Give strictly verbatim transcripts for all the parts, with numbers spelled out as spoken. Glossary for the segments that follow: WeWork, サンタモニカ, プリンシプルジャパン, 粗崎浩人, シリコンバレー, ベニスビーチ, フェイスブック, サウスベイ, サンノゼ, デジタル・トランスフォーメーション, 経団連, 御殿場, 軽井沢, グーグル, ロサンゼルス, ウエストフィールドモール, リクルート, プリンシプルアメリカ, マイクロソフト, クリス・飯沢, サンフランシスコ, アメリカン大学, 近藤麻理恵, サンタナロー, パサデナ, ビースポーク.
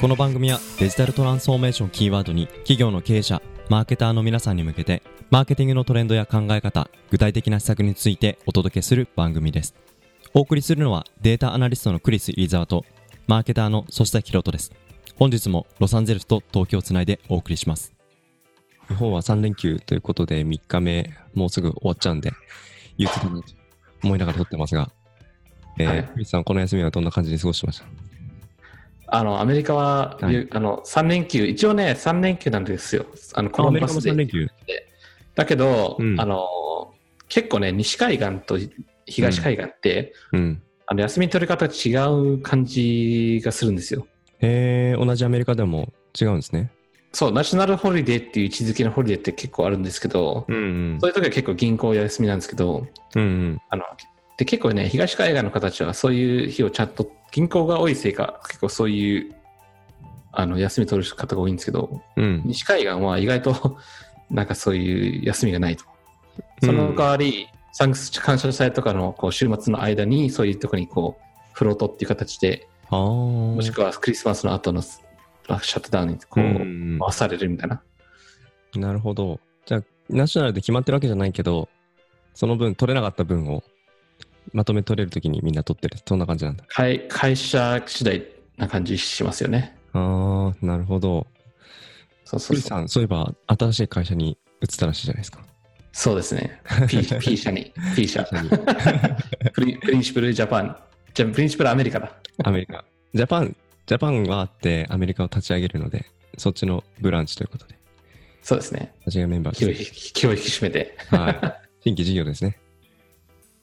この番組はデジタルトランスフォーメーションキーワードに企業の経営者、マーケターの皆さんに向けてマーケティングのトレンドや考え方、具体的な施策についてお届けする番組です。お送りするのはデータアナリストのクリス・飯沢とマーケターの粗崎浩人です。本日もロサンゼルスと東京をつないでお送りします。日本はさん連休ということでみっかめもうすぐ終わっちゃうんで憂鬱だなと思いながら撮ってますが、えーはい、クリスさん、この休みはどんな感じに過ごしてました？あのアメリカは、はい、あのさん連休、一応ねさん連休なんですよ。あのコロンバスで。アメリカもさん連休。だけど、うん、あの結構ね西海岸と東海岸って、うんうん、あの休み取り方違う感じがするんですよ。へー、同じアメリカでも違うんですね。そう、ナショナルホリデーっていう位置づけのホリデーって結構あるんですけど、うんうん、そういう時は結構銀行休みなんですけど、うんうん、あので結構ね東海岸の方たちはそういう日をちゃんと銀行が多いせいか結構そういうあの休み取る方が多いんですけど、うん、西海岸は意外となんかそういう休みがないと。その代わり、うん、サンクス感謝祭とかのこう週末の間にそういうとこにこうフロートっていう形で、あもしくはクリスマスの後のシャットダウンにこう、うん、回されるみたいな。なるほど。じゃあナショナルで決まってるわけじゃないけど、その分取れなかった分をまとめ取れるときにみんな取ってる、そんな感じなんだ。会、会社次第な感じしますよね。ああ、なるほど。そうそうそう。クリさん、そういえば新しい会社に移ったらしいじゃないですか。そうですね。P 社に、P 社。プリ、プリンシプルジャパン、じゃプリンシプルアメリカだ。アメリカ。ジャパン、ジャパンはあってアメリカを立ち上げるので、そっちのブランチということで。そうですね。私がメンバーです。気を引き締めて。はい。新規事業ですね。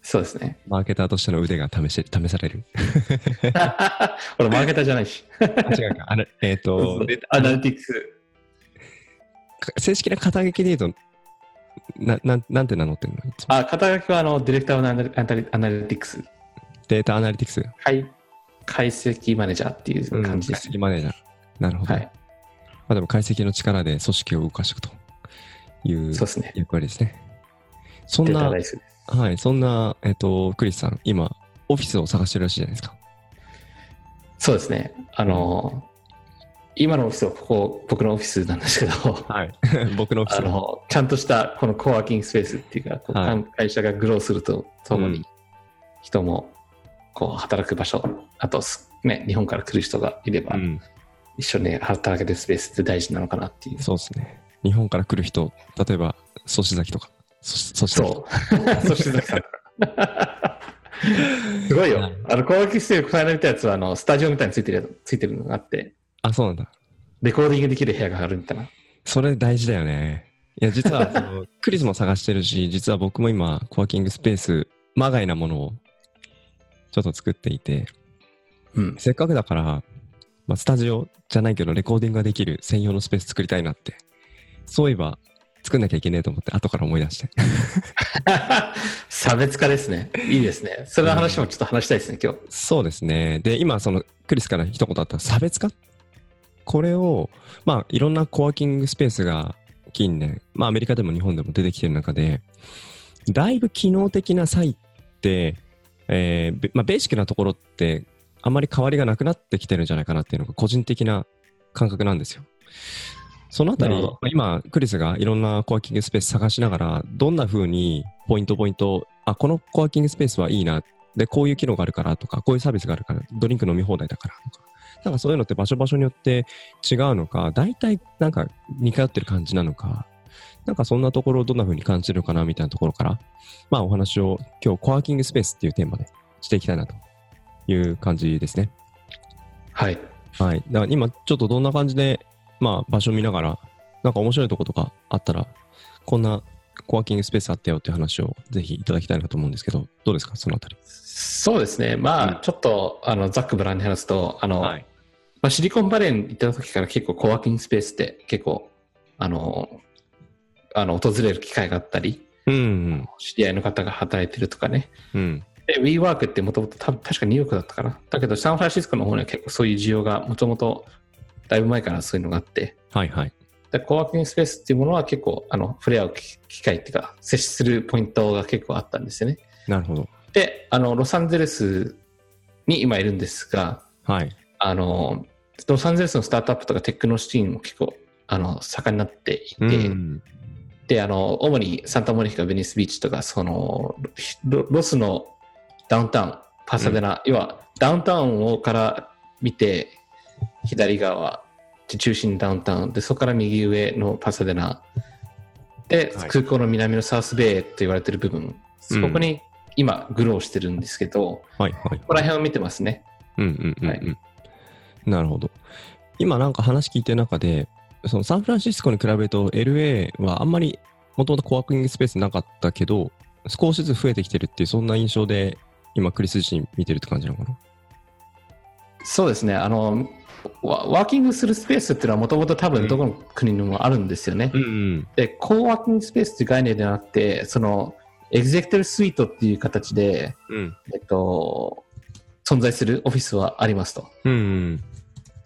そうですね。マーケターとしての腕が試し、試される。俺、マーケターじゃないし。あ、違うか。あれ、えっ、ー、と、アナリティクス。正式な肩書きで言うと、な、な、なんて名乗ってるの？あ、肩書きはあの、ディレクターのアナリ、アナリティクス。データアナリティクス。はい。解析マネージャーっていう感じです。うん、解析マネージャー。なるほど。はい。まあでも解析の力で組織を動かしていくという役割ですね。そうですね。そんな。はい、そんな、えっと、クリスさん、今、オフィスを探してるらしいじゃないですか。そうですね。あの、今のオフィスはここ、僕のオフィスなんですけど、はい、僕のオフィスあのちゃんとしたこのコワーキングスペースっていうか、こうはい、会社がグローするとともに、人もこう働く場所、うん、あと、ね、日本から来る人がいれば、うん、一緒に働けるスペースって大事なのかなっていう。そうですね。日本から来る人、例えば、粗崎とか。そ, そしてそうそしてさんすごいよ。あの攻撃してるこの間見たやつはあのスタジオみたいについてるついてるのがあって、あ、そうなんだ。レコーディングできる部屋があるみたいな。それ大事だよね。いや実はクリスも探してるし、実は僕も今コワーキングスペースまがいなものをちょっと作っていて、うん、せっかくだから、まあ、スタジオじゃないけどレコーディングができる専用のスペース作りたいなって、そういえば作んなきゃいけねえと思って後から思い出して差別化ですね。いいですね。それの話もちょっと話したいですね、うん、今日。そうですね。で今そのクリスから一言あった差別化、これをまあいろんなコワーキングスペースが近年、まあ、アメリカでも日本でも出てきてる中で、だいぶ機能的な際って、えーまあ、ベーシックなところってあまり変わりがなくなってきてるんじゃないかなっていうのが個人的な感覚なんですよ。そのあたり、今、クリスがいろんなコワーキングスペース探しながら、どんな風にポイントポイント、あ、このコワーキングスペースはいいな、で、こういう機能があるからとか、こういうサービスがあるから、ドリンク飲み放題だからとか、なんかそういうのって場所場所によって違うのか、大体なんか似通ってる感じなのか、なんかそんなところをどんな風に感じるのかなみたいなところから、まあお話を今日、コワーキングスペースっていうテーマでしていきたいなという感じですね。はい。はい。だから今、ちょっとどんな感じで、まあ、場所見ながらなんか面白いとことかあったら、こんなコワーキングスペースあったよっていう話をぜひいただきたいなと思うんですけど、どうですかそのあたり。そうですね。まあ、うん、ちょっとあのざっくばらんに話すと、あの、はい、まあ、シリコンバレーに行った時から結構コワーキングスペースって結構あのあの訪れる機会があったり、うんうん、知り合いの方が働いてるとかね、うん、で WeWork ってもともと確かニューヨークだったかな、だけどサンフランシスコの方には結構そういう需要がもともとだいぶ前からそういうのがあって、はいはい、でコワーキングスペースっていうものは結構あの触れ合う機会っていうか接するポイントが結構あったんですよね。なるほど。であのロサンゼルスに今いるんですが、はい、あのロサンゼルスのスタートアップとかテックのシーンも結構あの盛んになっていて、うん、であの主にサンタモニカ、ベニスビーチとかその ロ, ロスのダウンタウンパサデナ、うん、要はダウンタウンをから見て左側中心ダウンタウンで、そこから右上のパサデナで、はい、空港の南のサウスベイと言われている部分、そこに今グローしてるんですけど、うん、はいはい、ここら辺を見てますね。うんうんうん、はい、なるほど。今なんか話聞いてる中で、そのサンフランシスコに比べると エルエー はあんまりもともとコワーキングスペースなかったけど少しずつ増えてきてるっていう、そんな印象で今クリス自身見てるって感じなのかな。そうですね、あのワーキングするスペースっていうのはもともと多分どこの国にもあるんですよね、うんうん、でコーワーキングスペースっていう概念ではなくて、そのエグゼクティブスイートっていう形で、うん、えっと存在するオフィスはありますと、うんうん、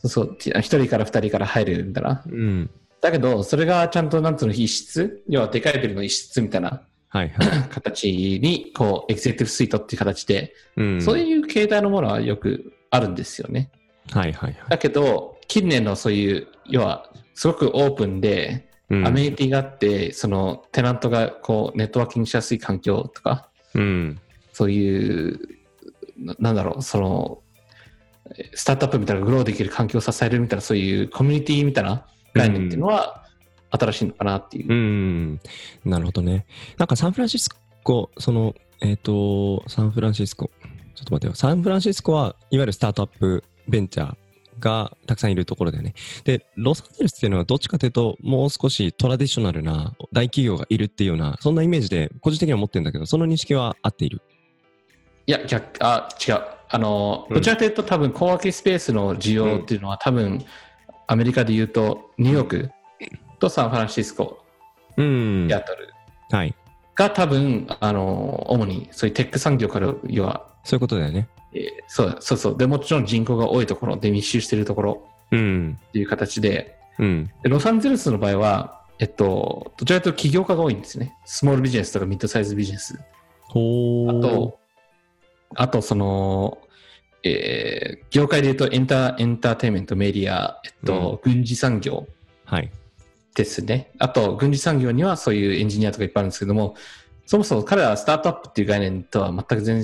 そうそうひとりからふたりから入るんだな、うん、だけどそれがちゃんとなんつうの一室、要はでかいビルの一室みたいな、はいはい、形にこうエグゼクティブスイートっていう形で、うん、そういう形態のものはよくあるんですよね。はいはいはい、だけど近年のそういう要はすごくオープンで、うん、アメニティがあって、そのテナントがこうネットワーキングしやすい環境とか、うん、そういう な, なんだろうそのスタートアップみたいなグローできる環境を支えるみたいな、そういうコミュニティみたいな概念っていうのは新しいのかなっていう、うんうん、なるほどね。なんかサンフランシスコそのえっ、ー、とサンフランシスコちょっと待ってよサンフランシスコはいわゆるスタートアップベンチャーがたくさんいるところだよね。で、ロサンゼルスっていうのはどっちかというともう少しトラディショナルな大企業がいるっていうような、そんなイメージで個人的には持ってるんだけど、その認識は合っている？いや、逆、あ、違う。あの、どちらかというと、うん、多分コワーキングスペースの需要っていうのは、うん、多分アメリカで言うとニューヨークとサンフランシスコ、うん、シアトル、はい、が多分あの主にそういうテック産業から要はそういうことだよね。そうそうそう。でもちろん人口が多いところで密集しているところっていう形で、うんうん、でロサンゼルスの場合は、えっと、どちらかというと起業家が多いんですね。スモールビジネスとかミッドサイズビジネス、ほー、あとあとその、えー、業界でいうとエンタエンターテインメント、メディア、えっとうん、軍事産業ですね、はい、あと軍事産業にはそういうエンジニアとかいっぱいあるんですけども、そもそも彼らはスタートアップっていう概念とは全く全然違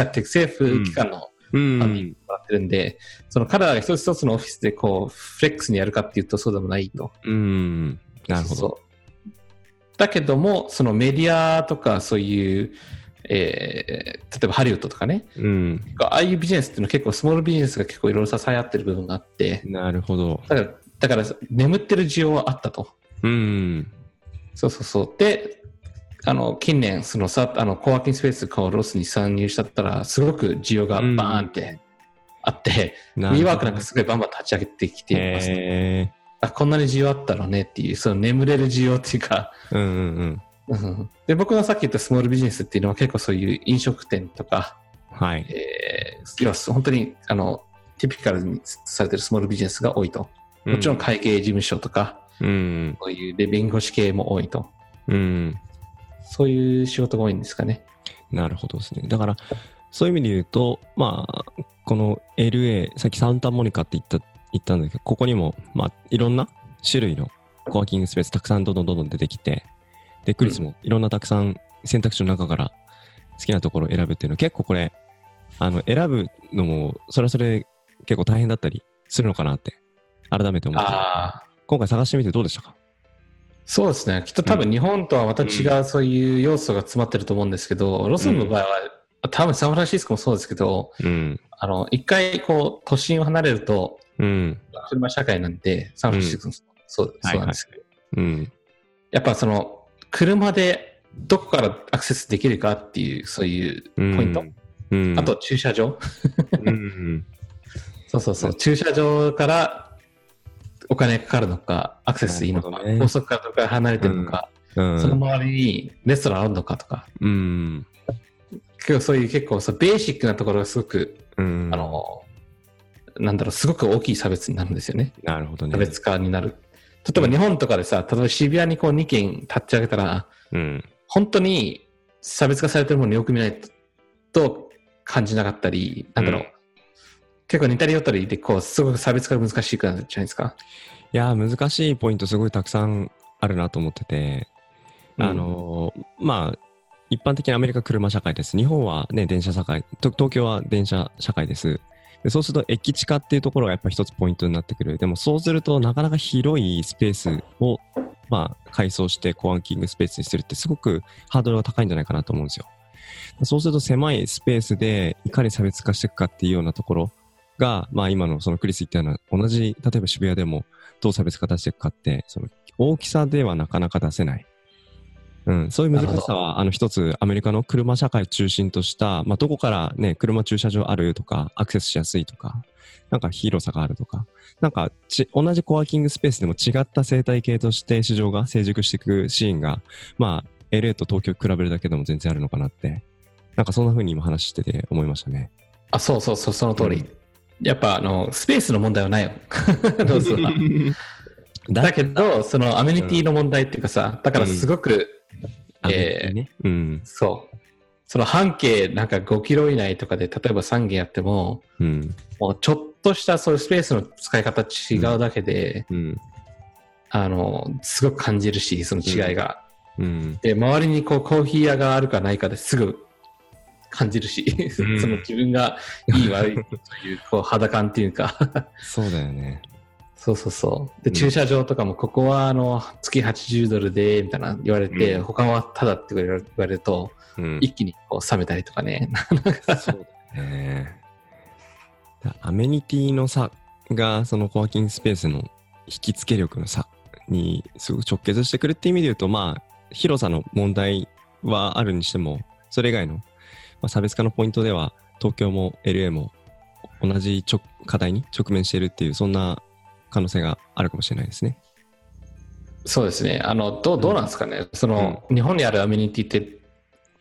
って、政府機関のファンディングもらってるんで、うん、その彼らが一つ一つのオフィスでこうフレックスにやるかっていうとそうでもないと。うん、なるほど。そうだけども、そのメディアとかそういう、えー、例えばハリウッドとかね、うん、ああいうビジネスっていうのは結構スモールビジネスが結構いろいろ支え合ってる部分があって、なるほど。だから、だから眠ってる需要はあったと。うん、そうそうそう。であの近年そのさあのコワーキングスペースがロスに参入しちゃったらすごく需要がバーンってあって、うん、WeWorkなんかすごいバンバン立ち上げてきています、ね、あこんなに需要あったのねっていう、その眠れる需要っていうか、うんうんうんうん、で僕がさっき言ったスモールビジネスっていうのは結構そういう飲食店とか、はい、えー、要は本当にあのティピカルにされてるスモールビジネスが多いと、もちろん会計事務所とか、うん、そういうで弁護士系も多いと、うん、そういう仕事が多いんですかね。なるほどですね。だからそういう意味で言うと、まあこの エルエー、 さっきサンタモニカって言った言ったんだけど、ここにもまあいろんな種類のコワーキングスペースたくさんどんどんどんどん出てきて、でクリスもいろんなたくさん選択肢の中から好きなところを選ぶっていうのは、結構これあの選ぶのもそれはそれ結構大変だったりするのかなって改めて思って、あ、今回探してみてどうでしたか？そうですね、きっと多分日本とはまた違うそういう要素が詰まってると思うんですけど、うん、ロスの場合は多分サンフランシスコもそうですけど、うん、あの一回こう都心を離れると、うん、車社会なんでサンフランシスコもそう、うん、そうなんですけど、はいはい、うん、やっぱその車でどこからアクセスできるかっていうそういうポイント、うんうん、あと駐車場、うん、そうそうそう、駐車場からお金かかるのか、アクセスいいのか、ね、高速からどこから離れてるのか、うんうん、その周りにレストランあるのかとか、うん、結構そういう結構そうベーシックなところがすごく、うん、あのなんだろうすごく大きい差別になるんですよね。なるほどね。差別化になる。例えば日本とかでさ、例えば渋谷にこうにけん立ち上げたら、うん、本当に差別化されてるものをよく見ないと感じなかったり、なんだろう。結構似たり寄ったりでこうすごく差別化が難しいくなるじゃないですか。いや難しいポイントすごいたくさんあるなと思ってて、うん、あのまあ一般的にアメリカ車社会です。日本はね電車社会、東京は電車社会です。でそうすると駅地下っていうところがやっぱ一つポイントになってくる。でもそうするとなかなか広いスペースをまあ改装してコワーキングスペースにするってすごくハードルが高いんじゃないかなと思うんですよ。そうすると狭いスペースでいかに差別化していくかっていうようなところが、まあ今のそのクリス言ったような同じ例えば渋谷でもどう差別化出していくかってその大きさではなかなか出せない。うん、そういう難しさはあの一つアメリカの車社会中心とした、まあ、どこからね車駐車場あるとかアクセスしやすいとかなんか広さがあるとかなんかち同じコワーキングスペースでも違った生態系として市場が成熟していくシーンがまあ エルエー と東京比べるだけでも全然あるのかなってなんかそんな風に今話してて思いましたね。あ、そうそうそうその通り、うん、やっぱあのスペースの問題はないよどうするだ, だけどそのアメニティの問題っていうかさ、うん、だからすごく、うんえーねうん、そうその半径なんかごキロ以内とかで例えばさん軒やっても、うん、もうちょっとしたそういうスペースの使い方違うだけで、うんうん、あのすごく感じるしその違いが、うんうん、で周りにこうコーヒー屋があるかないかですぐ感じるしその自分がいい悪いというこう肌感っていうかそうだよねそうそうそうで駐車場とかもここはあの月はちじゅうドルでみたいな言われて、うん、他はただって言われると、うん、一気にこう冷めたりとかねそうだねだアメニティの差がそのコワーキングスペースの引き付け力の差にすごく直結してくるっていう意味で言うとまあ広さの問題はあるにしてもそれ以外の、まあ、差別化のポイントでは東京も エルエー も同じちょ課題に直面しているっていうそんな可能性があるかもしれないですね。そうですね。あのどうどうなんですかね。うん、その、うん、日本にあるアメニティって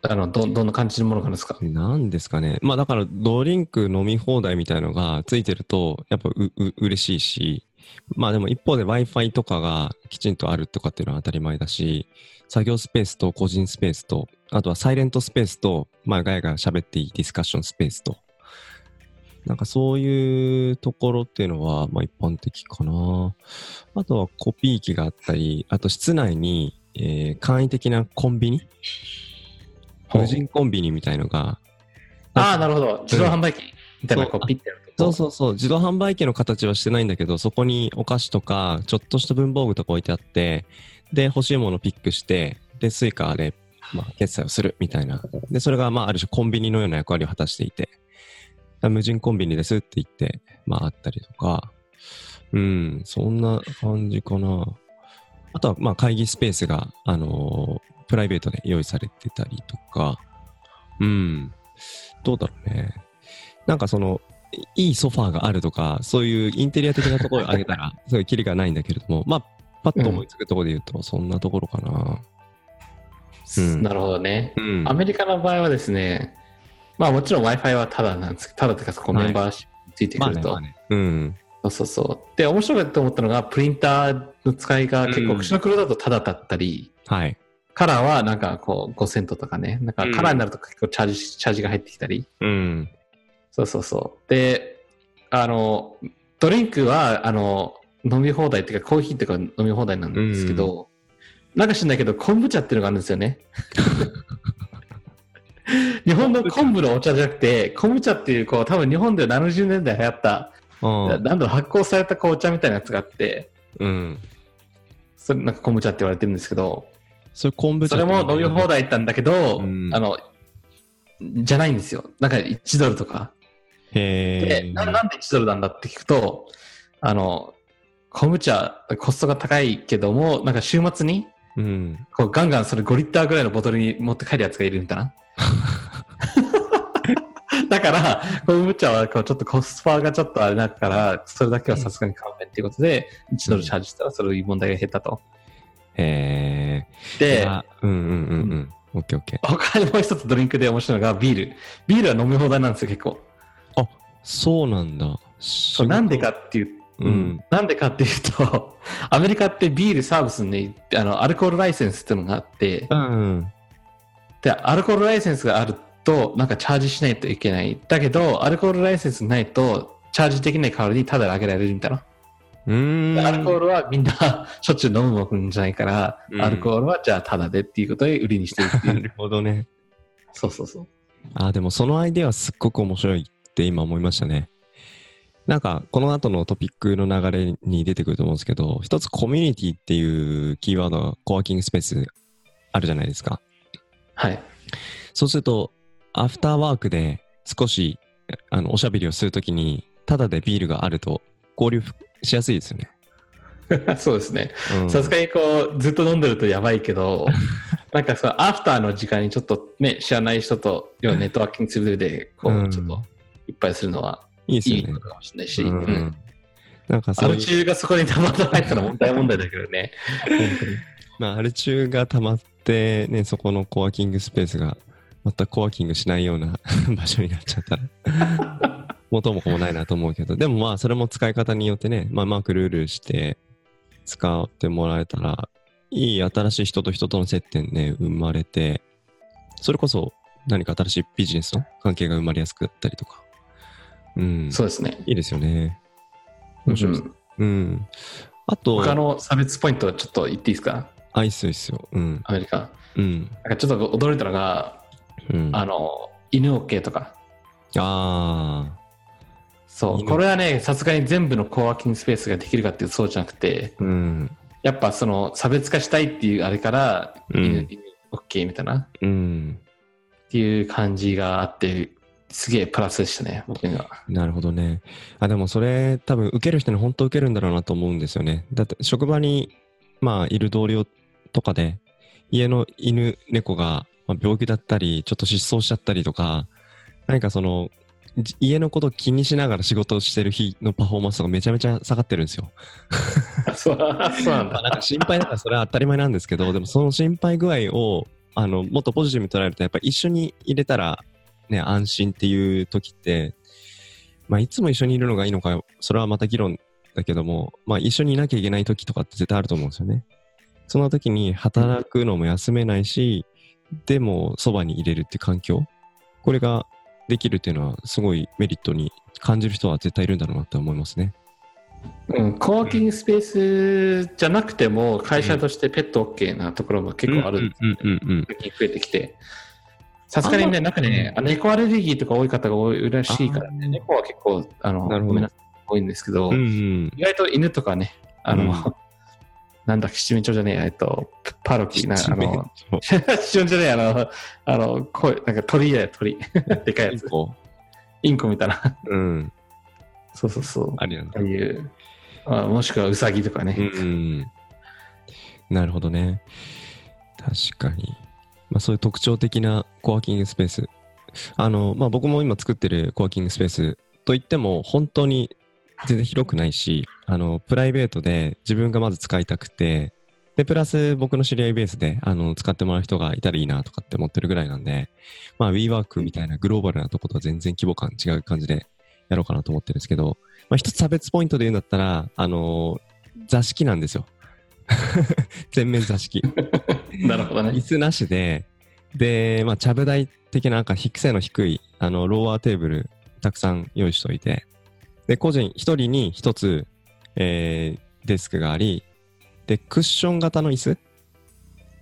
あのどどんな感じのものなんですか。なんですかね。まあだからドリンク飲み放題みたいのがついてるとやっぱうう嬉しいし、まあでも一方で Wi-Fi とかがきちんとあるとかっていうのは当たり前だし、作業スペースと個人スペースとあとはサイレントスペースとまあガヤガヤ喋っていいディスカッションスペースと。なんかそういうところっていうのはまあ一般的かな。あとはコピー機があったり、あと室内に、えー、簡易的なコンビニ、無人コンビニみたいのが、ああなるほど、自動販売機みたいなコピーってやると、そうそうそう自動販売機の形はしてないんだけど、そこにお菓子とかちょっとした文房具とか置いてあって、で欲しいものをピックして、でスイカでまあ決済をするみたいな。でそれがまあある種コンビニのような役割を果たしていて。無人コンビニですって言って、まああったりとか、うん、そんな感じかな。あとは、まあ会議スペースが、あのー、プライベートで用意されてたりとか、うん、どうだろうね。なんかその、いいソファーがあるとか、そういうインテリア的なところを挙げたら、そういうキリがないんだけれども、まあ、パッと思いつくところで言うと、そんなところかな。うんうん、なるほどね、うん。アメリカの場合はですね、まあもちろん Wi-Fi はただなんですけど、ただというかそこメンバーシップについてくると、はいまあねまあねうん、そうそうそう。で面白かったと思ったのがプリンターの使いが結構、口の黒だとただだったり、うん、カラーはなんかこうごセントとかね、なんかカラーになると結構チャージ、うん、チャージが入ってきたり、うん、そうそうそう。で、あのドリンクはあの飲み放題っていうかコーヒーとか飲み放題なんですけど、うん、なんか知んないけど昆布茶っていうのがあるんですよね。日本の昆布のお茶じゃなくて昆布茶っていうこう多分日本でななじゅうねんだい流行った何だろう発酵されたお茶みたいなやつがあって、うん、それなんか昆布茶って言われてるんですけど それ昆布茶って言われてるんだけど、それも飲み放題行ったんだけど、うん、あのじゃないんですよ。なんかいちドルとかへえ な, なんでいちドルなんだって聞くとあの昆布茶コストが高いけどもなんか週末に、うん、こうガンガンそれごリッターぐらいのボトルに持って帰るやつがいるみたいなだから昆布茶はこうちょっとコスパがちょっとあれだからそれだけはさすがに勘弁っていうことでいちドルチャージしたらそれをいい問題が減ったと。へえ。で、うんうんうんうん。オッケーオッケー。他にもう一つドリンクで面白いのがビール。ビールは飲み放題なんですよ結構。あ、そうなんだ。そうなんでかっていう、うん、なんでかっていうとアメリカってビールサービスにあのアルコールライセンスっていうのがあって。うん、うん。でアルコールライセンスがあるとなんかチャージしないといけない。だけどアルコールライセンスないとチャージできない代わりにタダであげられるみたいな。うーん、アルコールはみんなしょっちゅう飲むもんじゃないから、うん、アルコールはじゃあタダでっていうことで売りにしてるっていう。なるほどね。そうそうそう。あ、でもそのアイデアはすっごく面白いって今思いましたね。なんかこの後のトピックの流れに出てくると思うんですけど、一つコミュニティっていうキーワードがコワーキングスペースあるじゃないですか。はい。そうするとアフターワークで少しあのおしゃべりをするときにタダでビールがあると交流しやすいですよね。そうですね。さすがにこうずっと飲んでるとやばいけど、なんかそのアフターの時間にちょっとね、知らない人と要はネットワーキングツールでこうちょっといっぱいするのはいいことかもしれないし、いいですよね。うんうん、なんかアル中がそこにたまって入ったら問題問題だけどね。まあアル中がたまってね、そこのコワーキングスペースがまたコワーキングしないような場所になっちゃったら元も子もないなと思うけど、でもまあそれも使い方によってね、まあうまくルールして使ってもらえたら、いい新しい人と人との接点ね生まれて、それこそ何か新しいビジネスの関係が生まれやすくなったりとか、うん、そうですね。いいですよね。面白いです。うん。うん、あと他の差別ポイントちょっと言っていいですか？あ、いいっすよいいっすよ。うん。アメリカ。うん。なんかちょっと驚いたのが、うん、あの犬 OK とか。ああ。そう、これはね、さすがに全部のコワーキングスペースができるかっていうとそうじゃなくて、うん、やっぱその差別化したいっていうあれから、うん、OK みたいな、うん、っていう感じがあって、すげえプラスでしたね、僕には。なるほどね。あ、でもそれ多分受ける人に本当受けるんだろうなと思うんですよね。だって職場にまあいる同僚とかで、家の犬猫が病気だったり、ちょっと失踪しちゃったりとか、何かその家のことを気にしながら仕事をしてる日のパフォーマンスがめちゃめちゃ下がってるんですよ。そうなんだ。なんか心配だからそれは当たり前なんですけど、でもその心配具合をあのもっとポジティブに捉えると、やっぱり一緒に入れたら、ね、安心っていう時って、まあ、いつも一緒にいるのがいいのか、それはまた議論だけども、まあ、一緒にいなきゃいけない時とかって絶対あると思うんですよね。その時に働くのも休めないし、でもそばに入れるって環境、これができるっていうのはすごいメリットに感じる人は絶対いるんだろうなって思いますね。うん、コワーキングスペースじゃなくても会社としてペット OK なところも結構あるんですよね。うんうんうんうん、増えてきて、さすがにね、中にね、猫アレルギーとか多い方が多いらしいからね、猫は結構あのごめんなさい多いんですけど、うんうん、意外と犬とかね、あの、うん、なんだ七面鳥じゃねえ、えっとパロキな、あの七面鳥じゃねえ、あのあのこうなんか鳥だよ鳥でかいやつ、インコ、インコみたいな、うん、そうそうそう、ありなんだ、ああいう、あ、もしくはウサギとかね、うんうん、なるほどね、確かに、まあそういう特徴的なコワーキングスペース、あのまあ僕も今作ってるコワーキングスペースといっても本当に全然広くないし、あのプライベートで自分がまず使いたくて、でプラス僕の知り合いベースであの使ってもらう人がいたらいいなとかって思ってるぐらいなんで、まあ WeWork みたいなグローバルなとことは全然規模感違う感じでやろうかなと思ってるんですけど、まあ一つ差別ポイントで言うんだったら、あのー、座敷なんですよ。全面座敷。なるほどね。椅子なしで、でまあちゃぶ台的ななんか背の低いあのローワーテーブルたくさん用意しておいて。で個人一人に一つ、えー、デスクがあり、でクッション型の椅子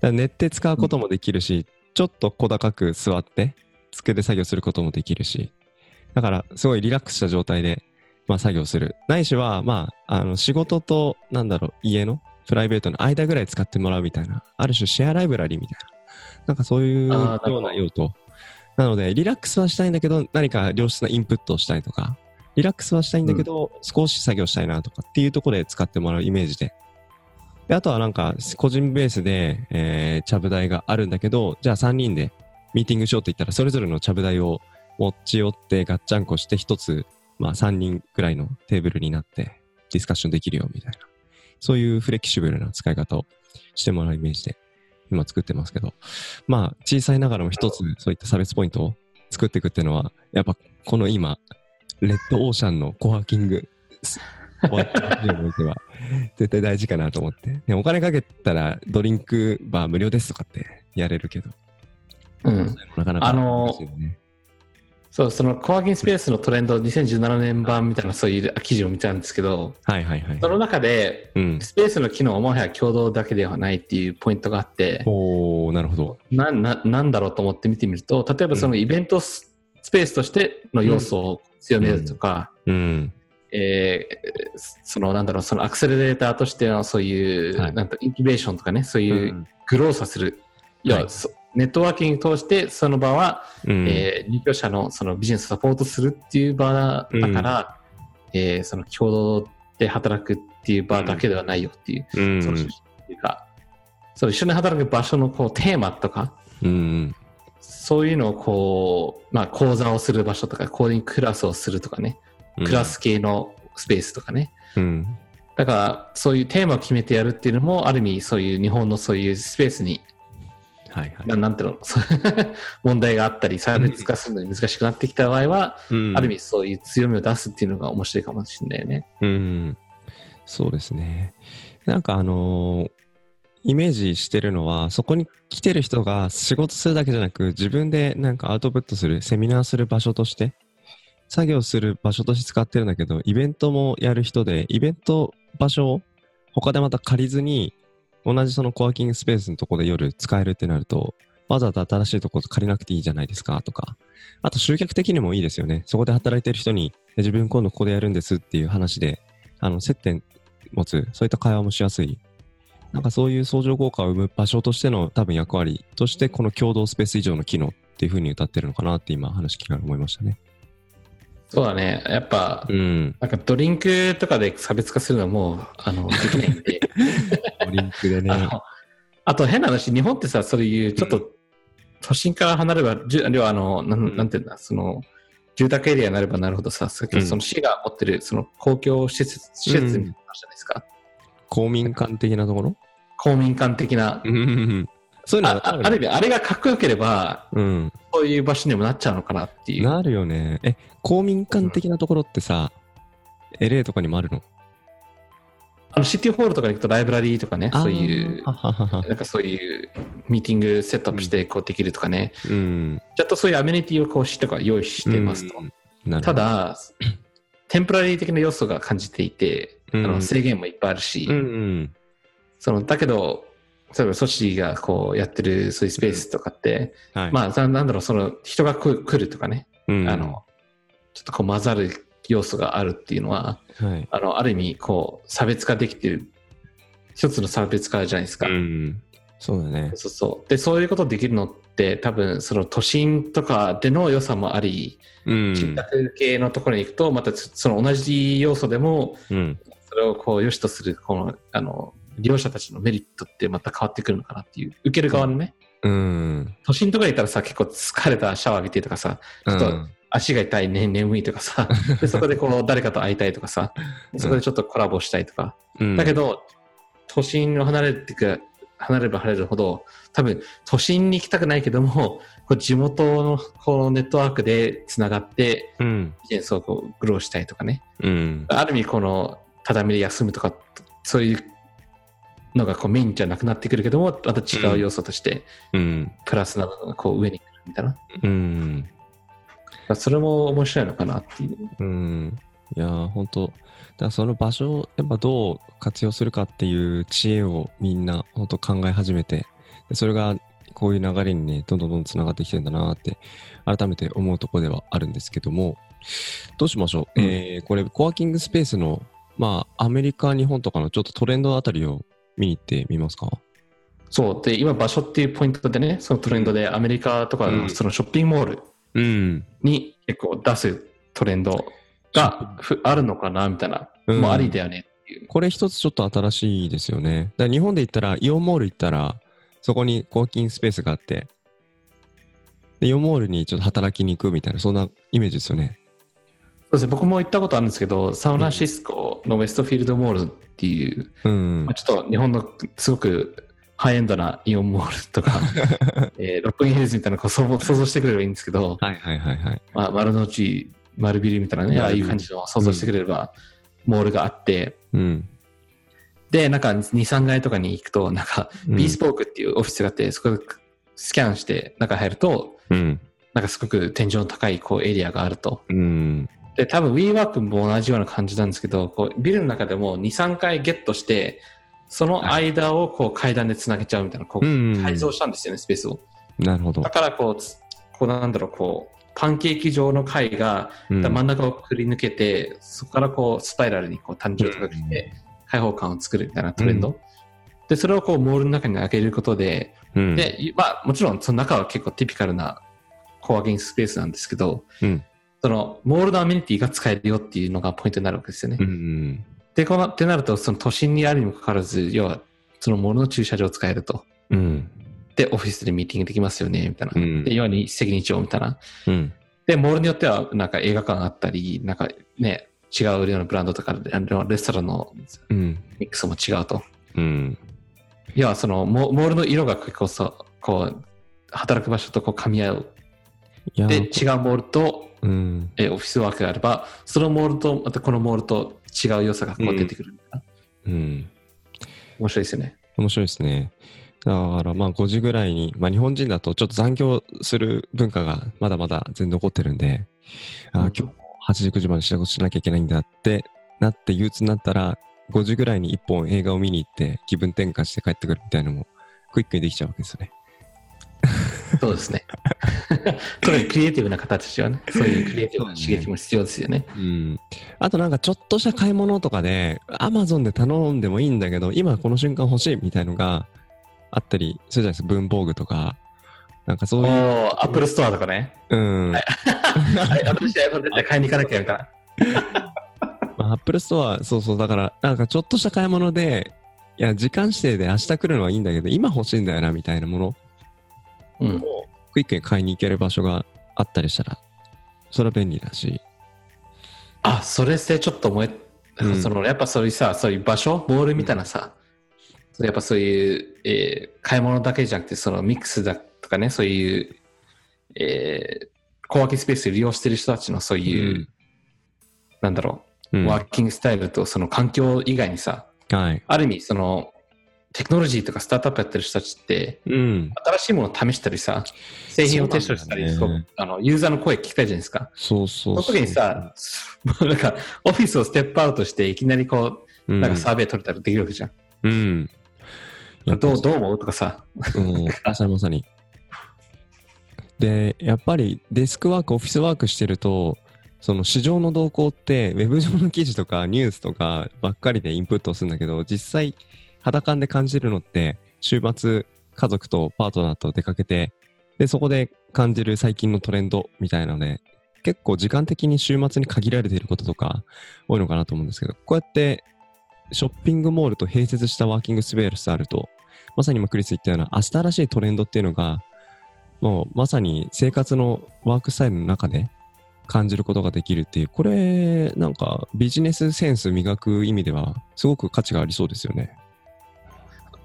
だ、寝て使うこともできるし、うん、ちょっと小高く座って机で作業することもできるし、だからすごいリラックスした状態で、まあ、作業する、ないしは、まあ、あの仕事となんだろう家のプライベートの間ぐらい使ってもらうみたいな、ある種シェアライブラリーみたいな、なんかそういうような用途なので、リラックスはしたいんだけど何か良質なインプットをしたいとか、リラックスはしたいんだけど、うん、少し作業したいなとかっていうところで使ってもらうイメージで。で、あとはなんか個人ベースで、えー、ちゃぶ台があるんだけど、じゃあさんにんでミーティングしようって言ったら、それぞれのちゃぶ台を持ち寄ってガッチャンコしてひとつ、まあさんにんくらいのテーブルになってディスカッションできるよみたいな。そういうフレキシブルな使い方をしてもらうイメージで今作ってますけど、まあ小さいながらも一つそういった差別ポイントを作っていくっていうのは、やっぱこの今レッドオーシャンのコワーキングコワーキングにおいては絶対大事かなと思って、ね、お金かけたらドリンクバー無料ですとかってやれるけど、うん、なかなか難しいよね。あのそうそのコワーキングスペースのトレンドにせんじゅうななねん版みたいなそういう記事を見たんですけど、はいはいはい、その中で、うん、スペースの機能はもはや共同だけではないっていうポイントがあって、おーなるほど な, な, なんだろうと思って見てみると、例えばそのイベントスペースとしての要素を強めるとか、うんうんうん、えー、そのなんだろう、そのアクセレーターとしてのそういう、はい、なんかインキュベーションとかね、そういうグローさする、うん、いや、はい、ネットワーキングを通してその場は、うん、えー、入居者のそのビジネスをサポートするっていう場だから、うん、えー、その共同で働くっていう場だけではないよっていう、うん、その一緒に働く場所のこうテーマとか、うん、そういうのをこう、まあ、講座をする場所とかコーディングクラスをするとかね、クラス系のスペースとかね、うん、だからそういうテーマを決めてやるっていうのもある意味そういう日本のそういうスペースに、はいはい、な, なんていうの問題があったり差別化するのに難しくなってきた場合は、うん、ある意味そういう強みを出すっていうのが面白いかもしれないよね、うん、そうですね。なんかあのー、イメージしてるのは、そこに来てる人が仕事するだけじゃなく自分でなんかアウトプットするセミナーする場所として作業する場所として使ってるんだけど、イベントもやる人で、イベント場所を他でまた借りずに同じそのコワーキングスペースのところで夜使えるってなると、わざわざ新しいところ借りなくていいじゃないですかとか、あと集客的にもいいですよね。そこで働いてる人に自分今度ここでやるんですっていう話で、あの接点持つ、そういった会話もしやすい、なんかそういう相乗効果を生む場所としての多分役割として、この共同スペース以上の機能っていう風に歌ってるのかなって今話聞きながら思いましたね。そうだね。やっぱ、うん、なんかドリンクとかで差別化するのはもうあのできないんで。ドリンクでね。あ, あと変な話、日本ってさ、そういうちょっと都心から離れば、要はあのな ん, なんていうんだ、その住宅エリアになればなるほどさ、さっきその市が持ってるその公共施設、うん、施設みたいなのじゃないですか。公民館的なところ？公民館的な。うんうんうん。そういうの あ, あ, ある意味あれがかっこよければ、うん、そういう場所にもなっちゃうのかなっていう。なるよね。え、公民館的なところってさ、うん、エルエー とかにもあるの？あのシティホールとかに行くとライブラリーとかね、そういうなんかそういうミーティングセットアップしてこうできるとかね、うん、ちょっとそういうアメニティをこうしとか用意してますと、うん、ただテンポラリー的な要素が感じていて、うん、あの制限もいっぱいあるし、うんうん、そのだけど例えばソシがこうやってるそういうスペースとかって、うん、はい、まあなんだろう、その人が来るとかね、うん、あのちょっとこう混ざる要素があるっていうのは、はい、あのある意味こう差別化できてる一つの差別化じゃないですか、うん、そうだね。そうそうで、そういうことできるのって多分その都心とかでの良さもあり、住宅系のところに行くとまたその同じ要素でも、うん、それをこう良しとするこのあの利用者たちのメリットってまた変わってくるのかなっていう、受ける側のね、うん、都心とかにいたらさ、結構疲れたシャワー浴びてとかさ、ちょっと足が痛い、ね、眠いとかさ、でそこでこう誰かと会いたいとかさ、そこでちょっとコラボしたいとか、うん、だけど都心を離れてく離れれば離れるほど多分都心に行きたくないけども、こう地元のこのネットワークでつながって、うん、ビジネスをこうグローしたいとかね、うん、ある意味この畳で休むとかそういうのがこうメインじゃなくなってくるけども、また違う要素としてプラスなのがこう上に来るみたいな、うん、それも面白いのかなっていう、うん、いや本当だからその場所をやっぱどう活用するかっていう知恵をみんな本当考え始めて、それがこういう流れにねどんどんどんつながってきてるんだなって改めて思うところではあるんですけども、どうしましょう、うん、えー、これコワーキングスペースのまあアメリカ日本とかのちょっとトレンドあたりを見に行ってみますか。そうで、今場所っていうポイントでね、そのトレンドでアメリカとかのそのショッピングモールに結構出すトレンドがあるのかなみたいな、うん、もうありだよねっていう。これ一つちょっと新しいですよね。だから日本で言ったらイオンモール行ったらそこにコワーキングスペースがあって、でイオンモールにちょっと働きに行くみたいな、そんなイメージですよね。そうですね、僕も行ったことあるんですけど、サンフランシスコのウェストフィールドモールっていう、うん、まあ、ちょっと日本のすごくハイエンドなイオンモールとか、えー、ロックインヒルズみたいなのを想像してくれればいいんですけど、はいはいはいはい、まあ、丸の内丸ビルみたいなね、ああいう感じの想像してくれれば、うん、モールがあって、うん、でなんか に,さん 階とかに行くとなんか、うん、ビースポークっていうオフィスがあって、そこスキャンして中入ると、うん、なんかすごく天井の高いこうエリアがあると、うん、で多分 WeWork も同じような感じなんですけど、こうビルの中でも に,さん 階ゲットして、その間をこう階段でつなげちゃうみたいな、こう改造したんですよね、うんうん、スペースを。なるほど。だからこう、こうなんだろう、こうパンケーキ状の階が真ん中をくり抜けて、うん、そこからこうスパイラルにこう単純を高くして開放感を作るみたいなトレンド、うん、でそれをこうモールの中に開けることで、うん、でまあもちろんその中は結構ティピカルなコワーキングスペースなんですけど、うん、そのモールのアメニティが使えるよっていうのがポイントになるわけですよね。うんうん、でこうなってなると、その都心にあるにもかかわらず、要はそのモールの駐車場を使えると。うんでオフィスでミーティングできますよねみたいな、うん、でように一石二鳥みたいな、うん、でモールによってはなんか映画館があったり、なんかね違うようなブランドとかレストランのミックスも違うと、うん、要はそのモールの色が結構そうこう働く場所とこう噛み合う、で違うモールと、うん、えオフィスワークがあれば、そのモールとまたこのモールと違う良さがこう出てくるみたいな、うんうん、面白いですよね。面白いですね。だからまあごじぐらいに、まあ、日本人だとちょっと残業する文化がまだまだ全然残ってるんで、うん、あ今日もはちじくじまで仕事しなきゃいけないんだってなって憂鬱になったら、ごじぐらいにいっぽん映画を見に行って気分転換して帰ってくるみたいなのもクイックにできちゃうわけですよね。そうですね。これクリエイティブな方たちはね、そういうクリエイティブな刺激も必要ですよね。うん。あとなんかちょっとした買い物とかで Amazon で頼んでもいいんだけど、今この瞬間欲しいみたいのがあったりするじゃないですか。文房具とかなんかそういう、アップルストアとかね、うん、はい、私iPhone絶対買いに行かなきゃみたいな。アップルストア、そうそう、だからなんかちょっとした買い物で、いや時間指定で明日来るのはいいんだけど今欲しいんだよなみたいなものをクイックに買いに行ける場所があったりしたら、それは便利だし、あそれしてちょっと思え、うん、そのやっぱそういうさ、そういう場所、ボールみたいなさ、うんやっぱそういう、えー、買い物だけじゃなくて、そのミックスだとかね、そういう、えー、コワーキングスペースを利用してる人たちのそういう、うん、なんだろう、うん、ワーキングスタイルとその環境以外にさ、はい、ある意味そのテクノロジーとかスタートアップやってる人たちって、うん、新しいものを試したりさ、製品を提唱したり、そう、あのユーザーの声聞きたいじゃないですか。そうそうそう。その時にさ、なんかオフィスをステップアウトしていきなりこう、うん、なんかサーベイ取れたらできるわけじゃん。うんどう、どう思うとかさ、うん、あそれまさに。でやっぱりデスクワーク、オフィスワークしてると、その市場の動向ってウェブ上の記事とかニュースとかばっかりでインプットするんだけど、実際肌感で感じるのって、週末家族とパートナーと出かけて、でそこで感じる最近のトレンドみたいなので、結構時間的に週末に限られていることとか多いのかなと思うんですけど、こうやってショッピングモールと併設したワーキングスペースあると、まさに今クリス言ったような明日らしいトレンドっていうのが、もうまさに生活のワークスタイルの中で感じることができるっていう、これなんかビジネスセンス磨く意味ではすごく価値がありそうですよね。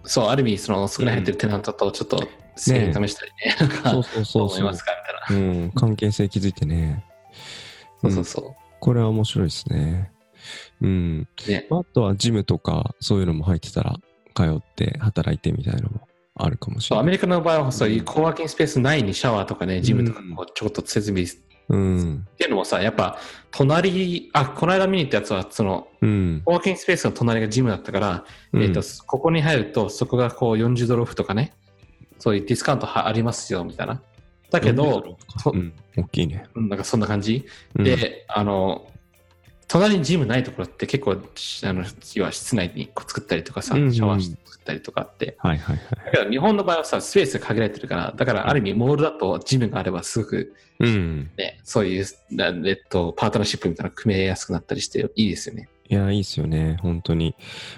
そう、ある意味その少ない入ってるテナントとちょっと制限試したりね、うん、ねそうそうそう思いますかみたいな、うん、関係性築いてね、うん、そうそうそう、これは面白いですね。うんね、あとはジムとかそういうのも入ってたら通って働いてみたいなのもあるかもしれない。アメリカの場合はそういうコワーキングスペース内にシャワーとかね、ジムとかこうちょっと設備、うん、っていうのもさ、やっぱ隣、あこの間見に行ったやつはその、うん、コワーキングスペースの隣がジムだったから、うん、えーと、ここに入るとそこがこうよんじゅうドルオフとかね、そういうディスカウントはありますよみたいな。だけど、うん、大きいね。なんかそんな感じ、うん、で、あの隣にジムないところって結構あの要は室内に作ったりとかさ、シャワー室作ったりとかあって、はいはいはい、だけど日本の場合はさ、スペースが限られてるから、だからある意味モールだとジムがあればすごく、うんね、そういう、えっと、パートナーシップみたいなの組めやすくなったりしていいですよね。いやいいですよね本当に。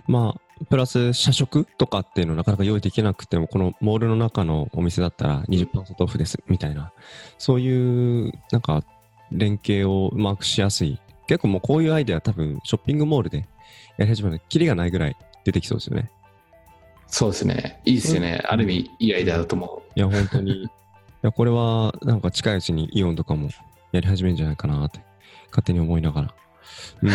まあプラス社食とかっていうのなかなか用意できなくても、このモールの中のお店だったら にじゅっパーセント オフですみたいな、そういうなんか連携をうまくしやすい。結構もうこういうアイデア多分ショッピングモールでやり始めるのキリがないぐらい出てきそうですよね。そうですね。いいですよね。うん、ある意味いいアイデアだと思う。いや本当に。いやこれはなんか近いうちにイオンとかもやり始めるんじゃないかなって勝手に思いながら。うん、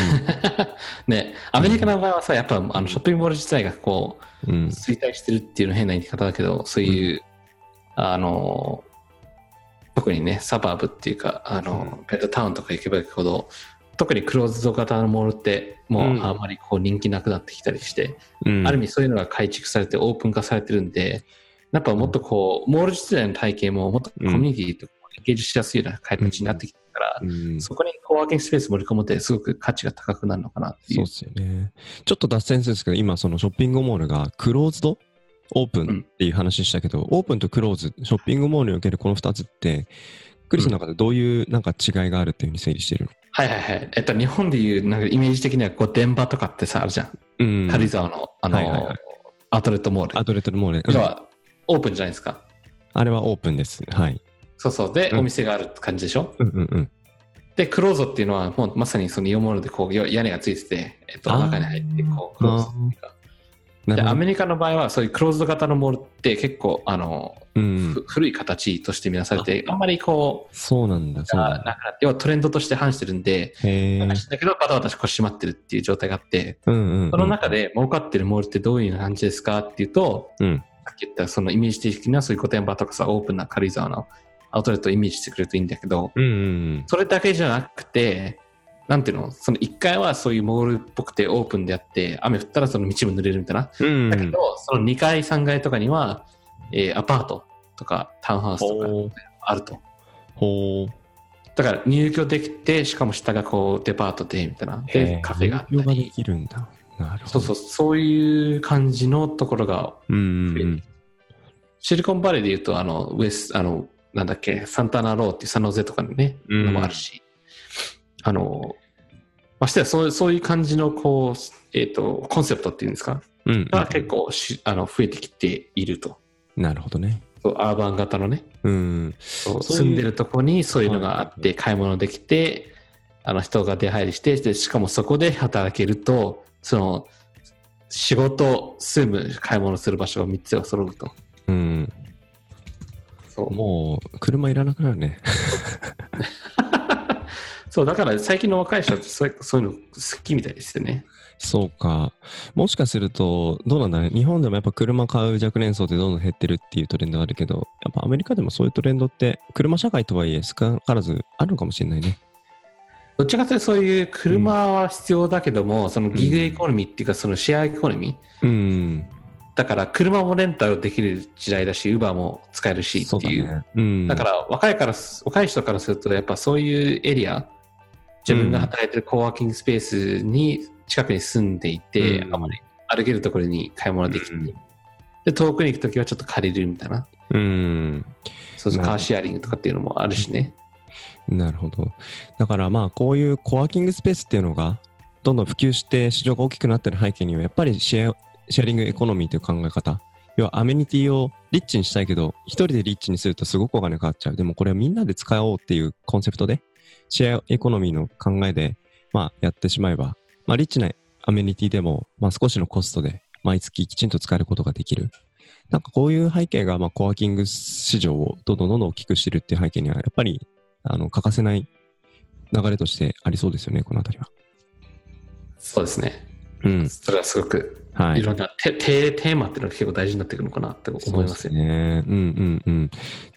ねアメリカの場合はさ、やっぱあのショッピングモール自体がこう、うん、衰退してるっていうの変な言い方だけど、そういう、うん、あの特にねサバーブっていうかあの、うん、ベッドタウンとか行けば行くほど特にクローズド型のモールってもうあんまりこう人気なくなってきたりして、うん、ある意味そういうのが改築されてオープン化されてるんでやっぱもっとこうモール自体の体系ももっとコミュニティとエンゲージしやすいような形になってきてから、うん、そこにコワーキングスペース盛り込むってすごく価値が高くなるのかなっていう。そうですよね。ちょっと脱線するんですけど今そのショッピングモールがクローズドオープンっていう話したけど、うん、オープンとクローズショッピングモールにおけるこのふたつってクリスの中でどういうなんか違いがあるっていうふうに整理してるの？はいはいはい。えっと日本でいうなんかイメージ的にはこう電波とかってさあるじゃん、うん、軽井沢のあの、はいはいはい、アウトレットモールアウトレットモール、うん、はオープンじゃないですか。あれはオープンです。はい。そうそう。で、うん、お店があるって感じでしょ、うんうんうん、でクローズっていうのはもうまさにそのイオンモールでこう屋根がついてて、えっと、中に入ってこうクローズっていうかでアメリカの場合はそういうクローズド型のモールって結構あの、うん、古い形として見なされて あ, あんまりこうそうなんだそうなんだ要はトレンドとして反してるんでだけどバタバタ閉まってるっていう状態があって、うんうんうん、その中で儲かってるモールってどういう感じですかっていうと、うん、さっき言ったそのイメージ的なそういう御殿場とかさオープンな軽井沢のアウトレットをイメージしてくれるといいんだけど、うんうんうん、それだけじゃなくてなんていうのそのいっかいはそういうモールっぽくてオープンであって雨降ったらその道も濡れるみたいな、うんうん、だけどそのにかいさんがいとかには、えー、アパートとかタウンハウスとかあるとほうだから入居できてしかも下がこうデパートでみたいなでカフェがあったりができるんだなるほどそうそうそういう感じのところが増えて、うんうん、シリコンバレーでいうとあのウエスあのなんだっけサンタナローっていうサンノゼとかのね、うん、のもあるしあのましてはそう、そういう感じのこう、えーと、コンセプトっていうんですか、うん、が結構あの増えてきていると。なるほどね。そうアーバン型のね、うん、そうそう住んでるとこにそういうのがあって買い物できてあの人が出入りしてでしかもそこで働けるとその仕事住む買い物する場所がみっつが揃うと、うん、そうもう車いらなくなるねそうだから最近の若い人ってそういうの好きみたいですよね。そうか。もしかするとどうなんだね。日本でもやっぱ車買う若年層ってどんどん減ってるっていうトレンドがあるけど、やっぱアメリカでもそういうトレンドって車社会とはいえ少なからずあるのかもしれないね。どっちかというとそういう車は必要だけども、うん、そのギグエコノミーっていうかそのシェアエコノミー、うん、だから車もレンタルできる時代だし、Uberも使えるしっていう。そうだね。うん、だから若いから若い人からするとやっぱそういうエリア自分が働いてるコワーキングスペースに近くに住んでいて、うん、あまり歩けるところに買い物できて、うん、で遠くに行くときはちょっと借りるみたいな、うん、そうそうカーシェアリングとかっていうのもあるしね。なるほど。だからまあこういうコワーキングスペースっていうのがどんどん普及して市場が大きくなってる背景にはやっぱりシェア、シェアリングエコノミーという考え方、要はアメニティをリッチにしたいけど一人でリッチにするとすごくお金がかかっちゃう。でもこれはみんなで使おうっていうコンセプトでシェアエコノミーの考えで、まあ、やってしまえば、まあ、リッチなアメニティでも、まあ、少しのコストで毎月きちんと使えることができる。なんかこういう背景が、まあ、コワーキング市場をどんどんどんどん大きくしてるっていう背景にはやっぱりあの欠かせない流れとしてありそうですよね。この辺りはそうですね、うん、それはすごく、はい、いろんなテ、テ、テーマっていうのが結構大事になってくるのかなって思いますよね。そうですね。うんうん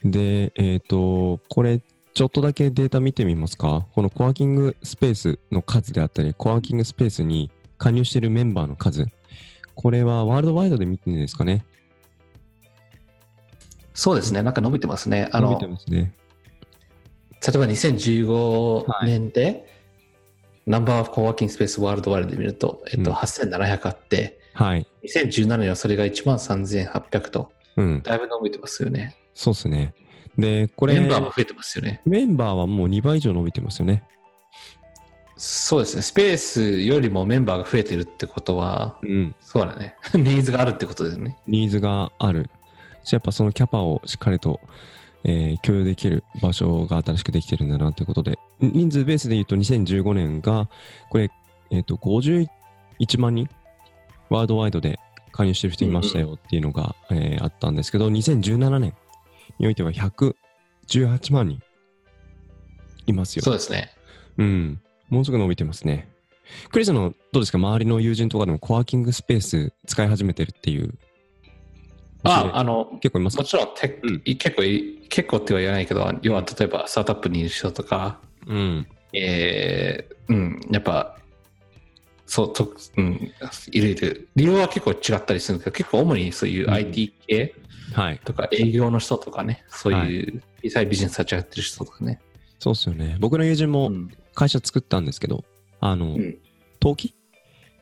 うん。で、えっと、これちょっとだけデータ見てみますか。このコワーキングスペースの数であったり、コワーキングスペースに加入しているメンバーの数、これはワールドワイドで見てるんですかね。そうですね。なんか伸びてますね。あの伸びてますね。例えばにせんじゅうごねんで、はい、ナンバーオブコワーキングスペースワールドワイドで見ると、えっと、はっせんななひゃくあって、うんはい、にせんじゅうななねんはそれが いちまんさんぜんはっぴゃく と、うん、だいぶ伸びてますよね。そうですね。でこれメンバーも増えてますよね。メンバーはもうにばい以上伸びてますよね。そうですね。スペースよりもメンバーが増えてるってことは、うん、そうだね。ニーズがあるってことですね。ニーズがある。やっぱそのキャパをしっかりと、えー、共有できる場所が新しくできてるんだなということで、人数ベースでいうとにせんじゅうごねんがこれ、えー、とごじゅういちまんにんワールドワイドで加入してる人いましたよっていうのが、うんうんえー、あったんですけど、にせんじゅうななねんにおいてはひゃくじゅうはちまんにんいますよ。そうですね。うん。もうすぐ伸びてますね。クリスのどうですか、周りの友人とかでもコワーキングスペース使い始めてるっていうあ、あの、結構いますか？もちろんテ、うん、結構、結構っては言わないけど、要は例えばスタートアップにいる人とか、うん、えー、うん、やっぱ、そう、と、うん、いろいろ、理由は結構違ったりするんですけど、結構主にそういう アイティー 系とか営業の人とかね、うん、はい、そういう小さいビジネス立ち上がってる人とかね。はい、そうっすよね。僕の友人も会社作ったんですけど、あの、うん、登記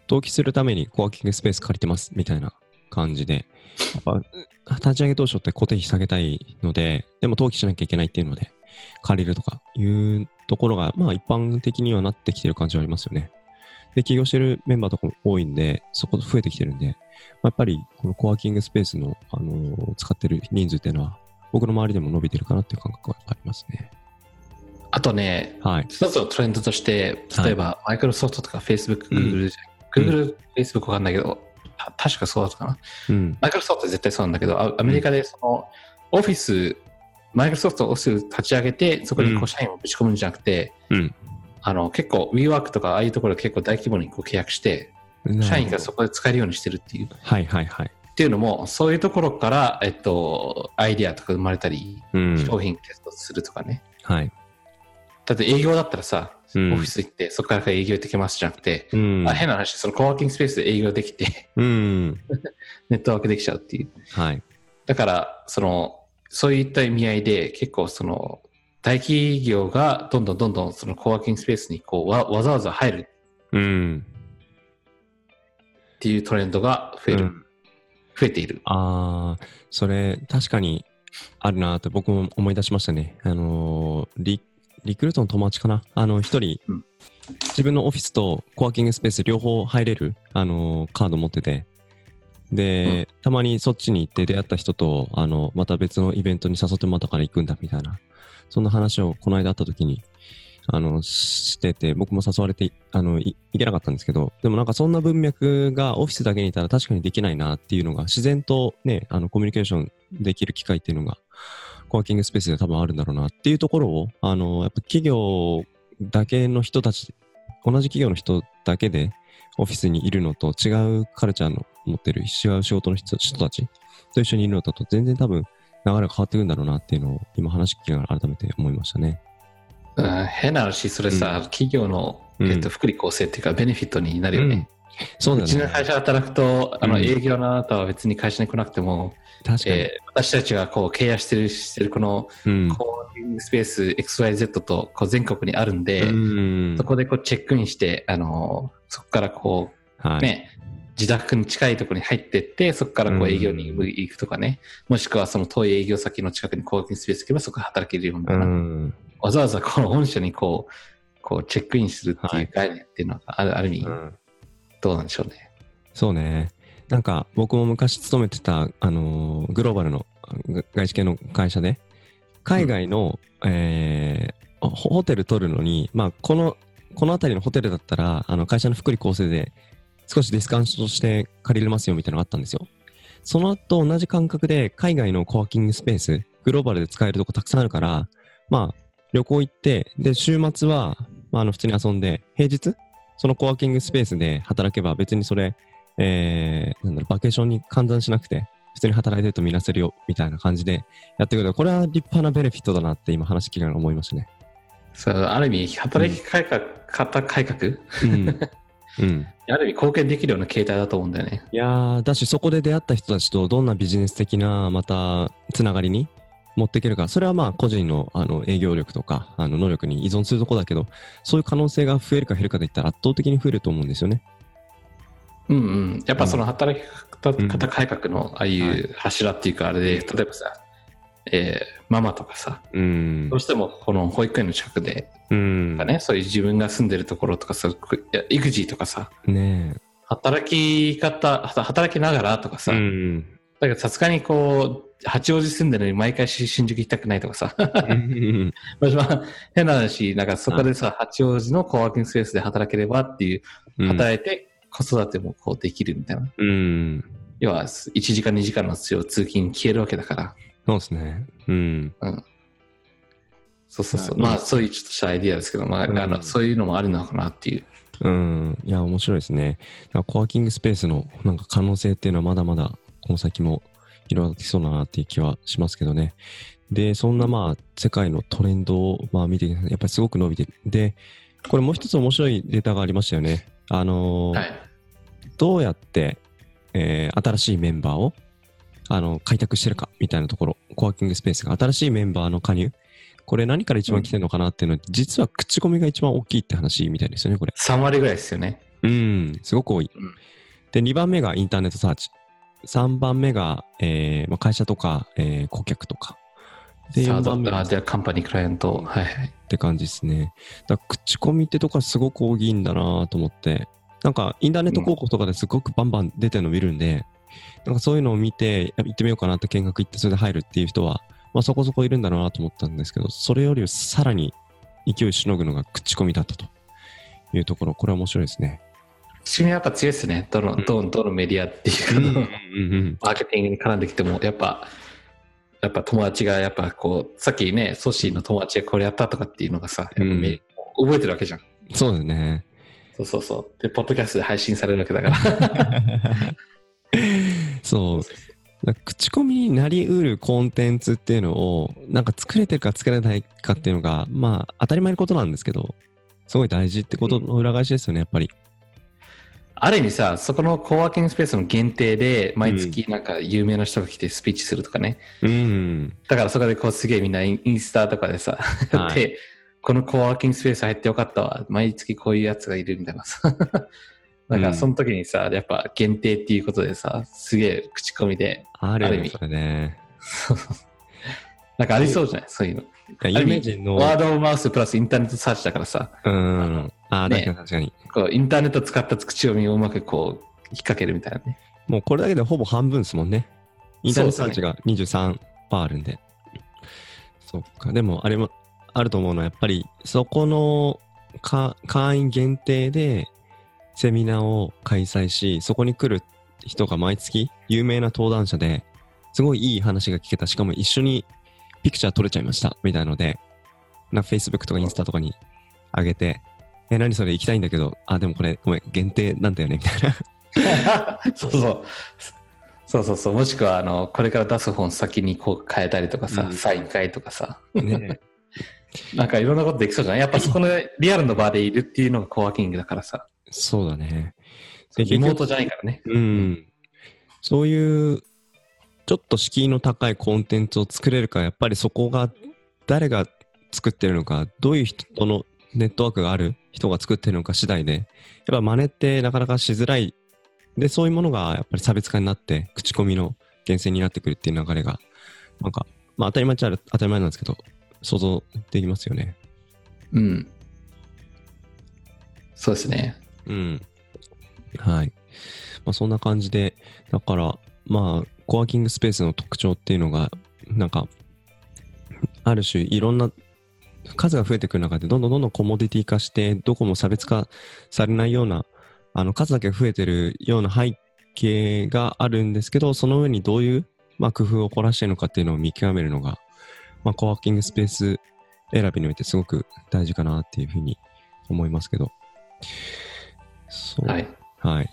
登記するためにコワーキングスペース借りてますみたいな感じで、やっぱ立ち上げ当初って固定費下げたいので、でも登記しなきゃいけないっていうので借りるとかいうところが、まあ一般的にはなってきてる感じはありますよね。で、起業してるメンバーとかも多いんで、そこ増えてきてるんで、まあ、やっぱりこのコワーキングスペースの、あのー、使ってる人数っていうのは僕の周りでも伸びてるかなっていう感覚はありますね。あとね、はい、一つのトレンドとして、例えばマイクロソフトとかフェイスブック、グーグルじゃん、グーグル、フェイスブックわかんないけど、確かそうだったかな。マイクロソフトは絶対そうなんだけど、アメリカでそのオフィス、マイクロソフトオフィス立ち上げて、そこにこう社員をぶち込むんじゃなくて、うんうん、あの結構 WeWork とかああいうところ結構大規模にこう契約して、社員がそこで使えるようにしてるっていう。はいはいはい。っていうのも、そういうところから、えっと、アイディアとか生まれたり、うん、商品テストするとかね。はい。だって営業だったらさ、うん、オフィス行ってそこから営業できますじゃなくて、うん、あ変な話、そのコワーキングスペースで営業できて、うん、ネットワークできちゃうっていう、はい、だからそのそういった意味合いで結構その大企業がどんどんどんどんそのコワーキングスペースにこう わ, わざわざ入る、うん、っていうトレンドが増える、うん、増えている。ああ、それ確かにあるなと僕も思い出しましたね。あのーリクルートの友達かな、あの一人、うん、自分のオフィスとコワーキングスペース両方入れる、あのー、カード持ってて、で、うん、たまにそっちに行って出会った人と、あのまた別のイベントに誘ってもらったから行くんだみたいな、そんな話をこの間会った時にあのしてて、僕も誘われてあの行けなかったんですけど、でもなんかそんな文脈がオフィスだけにいたら確かにできないなっていうのが、自然とね、あのコミュニケーションできる機会っていうのがコワーキングスペースで多分あるんだろうなっていうところを、あのやっぱ企業だけの人たち、同じ企業の人だけでオフィスにいるのと、違うカルチャーの持ってる、違う仕事の人たちと一緒にいるのと全然多分流れが変わってくるんだろうなっていうのを今話聞きながら改めて思いましたね。うん、変な話、それさ、うん、企業の、えーと、福利厚生っていうかベネフィットになるよね。うん、そうだね。うちの会社働くと、あの、うん、営業のあなたは別に会社に来なくても、確かに、えー、私たちがこう契約してる、してるこの、うん、コワーキングスペース エックスワイゼット とこう全国にあるんで、うん、そこでこうチェックインして、あのー、そこからこう、はい、ね、自宅に近いところに入っていって、そこからこう営業に行くとかね、うん、もしくはその遠い営業先の近くにコワーキングスペース行けばそこで働けるようになる、うん、わざわざこの本社にこう、こうチェックインするっていう概念っていうのがある、ある意味、うん、どうなんでしょうね。そうね。なんか僕も昔勤めてた、あのー、グローバルの外資系の会社で、海外の、うん、えー、ホテル取るのに、まあこのこの辺りのホテルだったら、あの会社の福利厚生で少しディスカウントして借りれますよみたいなのがあったんですよ。その後同じ感覚で海外のコワーキングスペース、グローバルで使えるとこたくさんあるから、まあ旅行行ってで週末は、まあ、あの普通に遊んで、平日そのコワーキングスペースで働けば別にそれ、えー、なんだろう、バケーションに換算しなくて普通に働いてると見なせるよみたいな感じでやってくる。これは立派なベネフィットだなって今話聞いて思いましたね。そう、ある意味働き改革、うん、改革、うんうん、ある意味貢献できるような形態だと思うんだよね。いやだし、そこで出会った人たちとどんなビジネス的なまたつながりに持っていけるか、それはまあ個人 の, あの営業力とかあの能力に依存するとこだけど、そういう可能性が増えるか減るかでいったら圧倒的に増えると思うんですよね。うんうん。やっぱその働き方改革のああいう柱っていうかあれで、うん、例えばさ、えー、ママとかさ、うん、どうしてもこの保育園の近くで、うんね、そういう自分が住んでるところとかさ、育児とかさ、ね、働き方、働きながらとかさ、うん、だからさすがにこう八王子住んでるのに毎回新宿行きたくないとかさ、私は変な話、なんかそこでさ、八王子のコワーキングスペースで働ければっていう、働いて子育てもこうできるみたいな、うん、要はいちじかんにじかんの通勤消えるわけだから。そうですね、うん、うん、そうそうそう、まあそういうちょっとしたアイディアですけど、まあ、うん、あのそういうのもあるのかなっていう。うん、いや面白いですね。コワーキングスペースのなんか可能性っていうのはまだまだこの先も広がってきそうだなっていう気はしますけどね。で、そんなまあ世界のトレンドをまあ見て、やっぱりすごく伸びてる。で、これもう一つ面白いデータがありましたよね。あのーはい、どうやって、えー、新しいメンバーをあの開拓してるかみたいなところ、コワーキングスペースが新しいメンバーの加入、これ何から一番来てるのかなっていうのは、うん、実は口コミが一番大きいって話みたいですよね。これさん割ぐらいですよね。うん、すごく多い。うん、でにばんめがインターネットサーチ、さんばんめが、えーまあ、会社とか、えー、顧客とかで、よんばんめがカンパニークライアント、はいはい、って感じですね。だから口コミってとこはすごく多いんだなと思って、なんかインターネット広告とかですごくバンバン出てるの見るんで、うん、なんかそういうのを見て行ってみようかなって見学行ってそれで入るっていう人は、まあ、そこそこいるんだろうなと思ったんですけど、それよりさらに勢いしのぐのが口コミだったというところ、これは面白いですね。口コミはやっぱ強いですね。どの、うん、どの、どのメディアっていうかの、うんうん、マーケティングに絡んできてもやっぱやっぱ友達がやっぱこうさっきねソシーの友達がこれやったとかっていうのがさ、やっぱめ、うん、覚えてるわけじゃん。そうですね。そうそうそう。でポッドキャストで配信されるわけだから。そう。なんか口コミになりうるコンテンツっていうのをなんか作れてるか作れないかっていうのがまあ当たり前のことなんですけど、すごい大事ってことの裏返しですよね、やっぱり。ある意味さ、そこのコワーキングスペースの限定で毎月なんか有名な人が来てスピーチするとかね、うん、だからそこでこうすげえみんなインスタとかでさ、はい、でこのコワーキングスペース入ってよかったわ、毎月こういうやつがいるみたいなさだからその時にさ、やっぱ限定っていうことでさ、すげえ口コミである意味ねなんかありそうじゃない、そういうの有名人のワードオブマウスプラスインターネットサーチだからさ、うん、ああ、ね、確かにこうインターネット使った口コミをうまくこう引っ掛けるみたいなね。もうこれだけでほぼ半分ですもんね。インターネットサーチが にじゅうさんパーセント あるんで。そっか。でもあれもあると思うのはやっぱりそこのか会員限定でセミナーを開催し、そこに来る人が毎月有名な登壇者ですごいいい話が聞けた、しかも一緒にピクチャー撮れちゃいましたみたいなので、なんか Facebook とかインスタとかに上げて、え、何それ行きたいんだけど、あ、でもこれごめん限定なんだよねみたいなそうそうそうそうそう、もしくはあのこれから出す本先にこう変えたりとかさ、うん、サイン変えとかさ、ね、なんかいろんなことできそうじゃない。やっぱそこのリアルの場でいるっていうのがコワーキングだからさ。そうだね。リモートじゃないからね。うん。そういうちょっと敷居の高いコンテンツを作れるか、やっぱりそこが誰が作ってるのか、どういう人のネットワークがある人が作ってるのか次第で、やっぱ真似ってなかなかしづらい。で、そういうものがやっぱり差別化になって、口コミの源泉になってくるっていう流れが、なんか、まあ当たり前っちゃ当たり前なんですけど、想像できますよね。うん。そうですね。うん。はい。まあそんな感じで、だから、まあ、コワーキングスペースの特徴っていうのが、なんか、ある種いろんな数が増えてくる中で、どんどんどんどんコモディティ化して、どこも差別化されないような、あの数だけ増えてるような背景があるんですけど、その上にどういう、まあ、工夫を凝らしているのかっていうのを見極めるのが、まあ、コワーキングスペース選びにおいてすごく大事かなっていうふうに思いますけど。そう、はい、はい、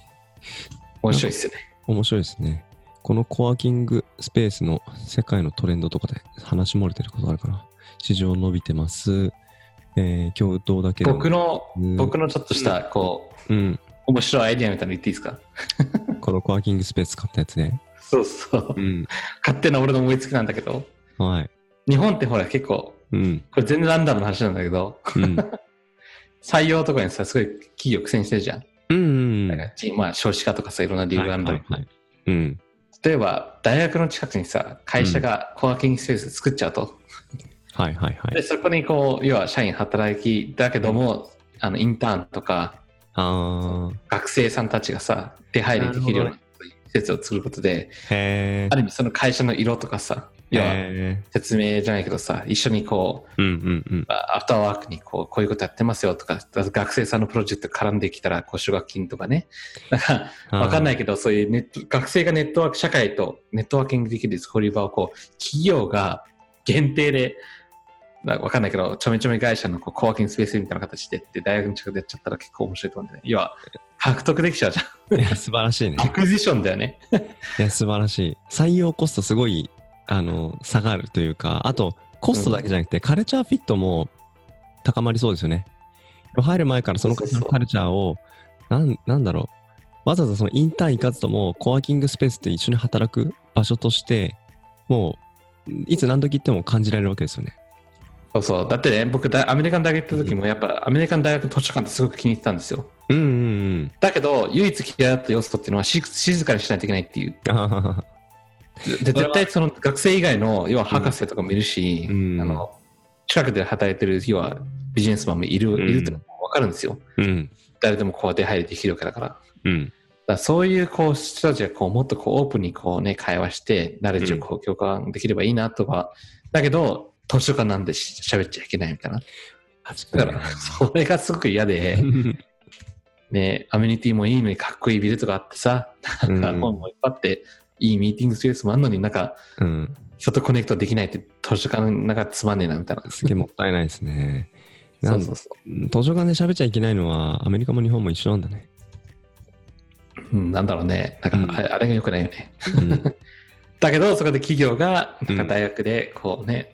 面白いですね。面白いですね。このコワーキングスペースの世界のトレンドとかで話し漏れてることあるかな。市場伸びてます。えー、共同だけで僕の、うん、僕のちょっとしたこう、うん、面白いアイデアみたいなの言っていいですか？このコワーキングスペース買ったやつね。そうそう、うん。勝手な俺の思いつきなんだけど。はい。日本ってほら結構、うん、これ全然ランダムな話なんだけど。うん採用とかにさ、すごい企業苦戦してるじゃん。うんうんうん、なんかまあ少子化とかさ、いろんな理由があるんだけど、はいはいはい、うん、例えば大学の近くにさ、会社がコワーキングスペース作っちゃうと、うん、はいはいはい、でそこにこう要は社員働きだけども、うん、あのインターンとかあ学生さんたちがさ出入りできるような施設を作ることで、へー、ある意味その会社の色とかさ、要は説明じゃないけどさ、一緒にこう、うんうんうん、アフターワークにこう、こういうことやってますよとか、学生さんのプロジェクト絡んできたらこう奨学金とかね、なんか分かんないけど、そういうネット学生がネットワーク社会とネットワーキングできる交流場をこう企業が限定で、なんか分かんないけどちょめちょめ会社のこうコワーキングスペースみたいな形でって大学の近くでやっちゃったら結構面白いと思うんでね。要は獲得できちゃうじゃん。いや素晴らしいね。アクジションだよね。いや素晴らしい。採用コストすごいあの下がるというか、あとコストだけじゃなくて、うん、カルチャーフィットも高まりそうですよね。入る前からそのカルチャーをなんなんだろう、わざわざそのインターン行かずともコワーキングスペースで一緒に働く場所としてもういつ何時行っても感じられるわけですよね。そうそう、だってね、僕アメリカン大学行った時もやっぱアメリカン大学の図書館ってすごく気に入ってたんですよ。うんうんうん。だけど唯一嫌いだった要素っていうのは静かにしないといけないっていう。で絶対その学生以外の要は博士とかもいるし、うん、あの近くで働いてる要はビジネスマンもいる、うん、いるってのも分かるんですよ、うん、誰でもこう出入りできるわけだから、うん、だからそういうこう人たちがこうもっとこうオープンにこうね会話してナレッジをこう共感できればいいなとか、うん、だけど図書館なんで喋っちゃいけないみたいな、だからそれがすごく嫌でね、アメニティもいいのにかっこいいビルとかあってさ、なんか本もいっぱいあって、うん、いいミーティングスペースもあるのになんか、うん、人とコネクトできないって図書館なんかつまんねえなみたいな。すげえもったいないですね。そうそうそう、図書館で喋っちゃいけないのはアメリカも日本も一緒なんだね。うん、なんだろうね、なんかあれ、うん、あれが良くないよね、うん、だけどそこで企業がなんか大学でこうね、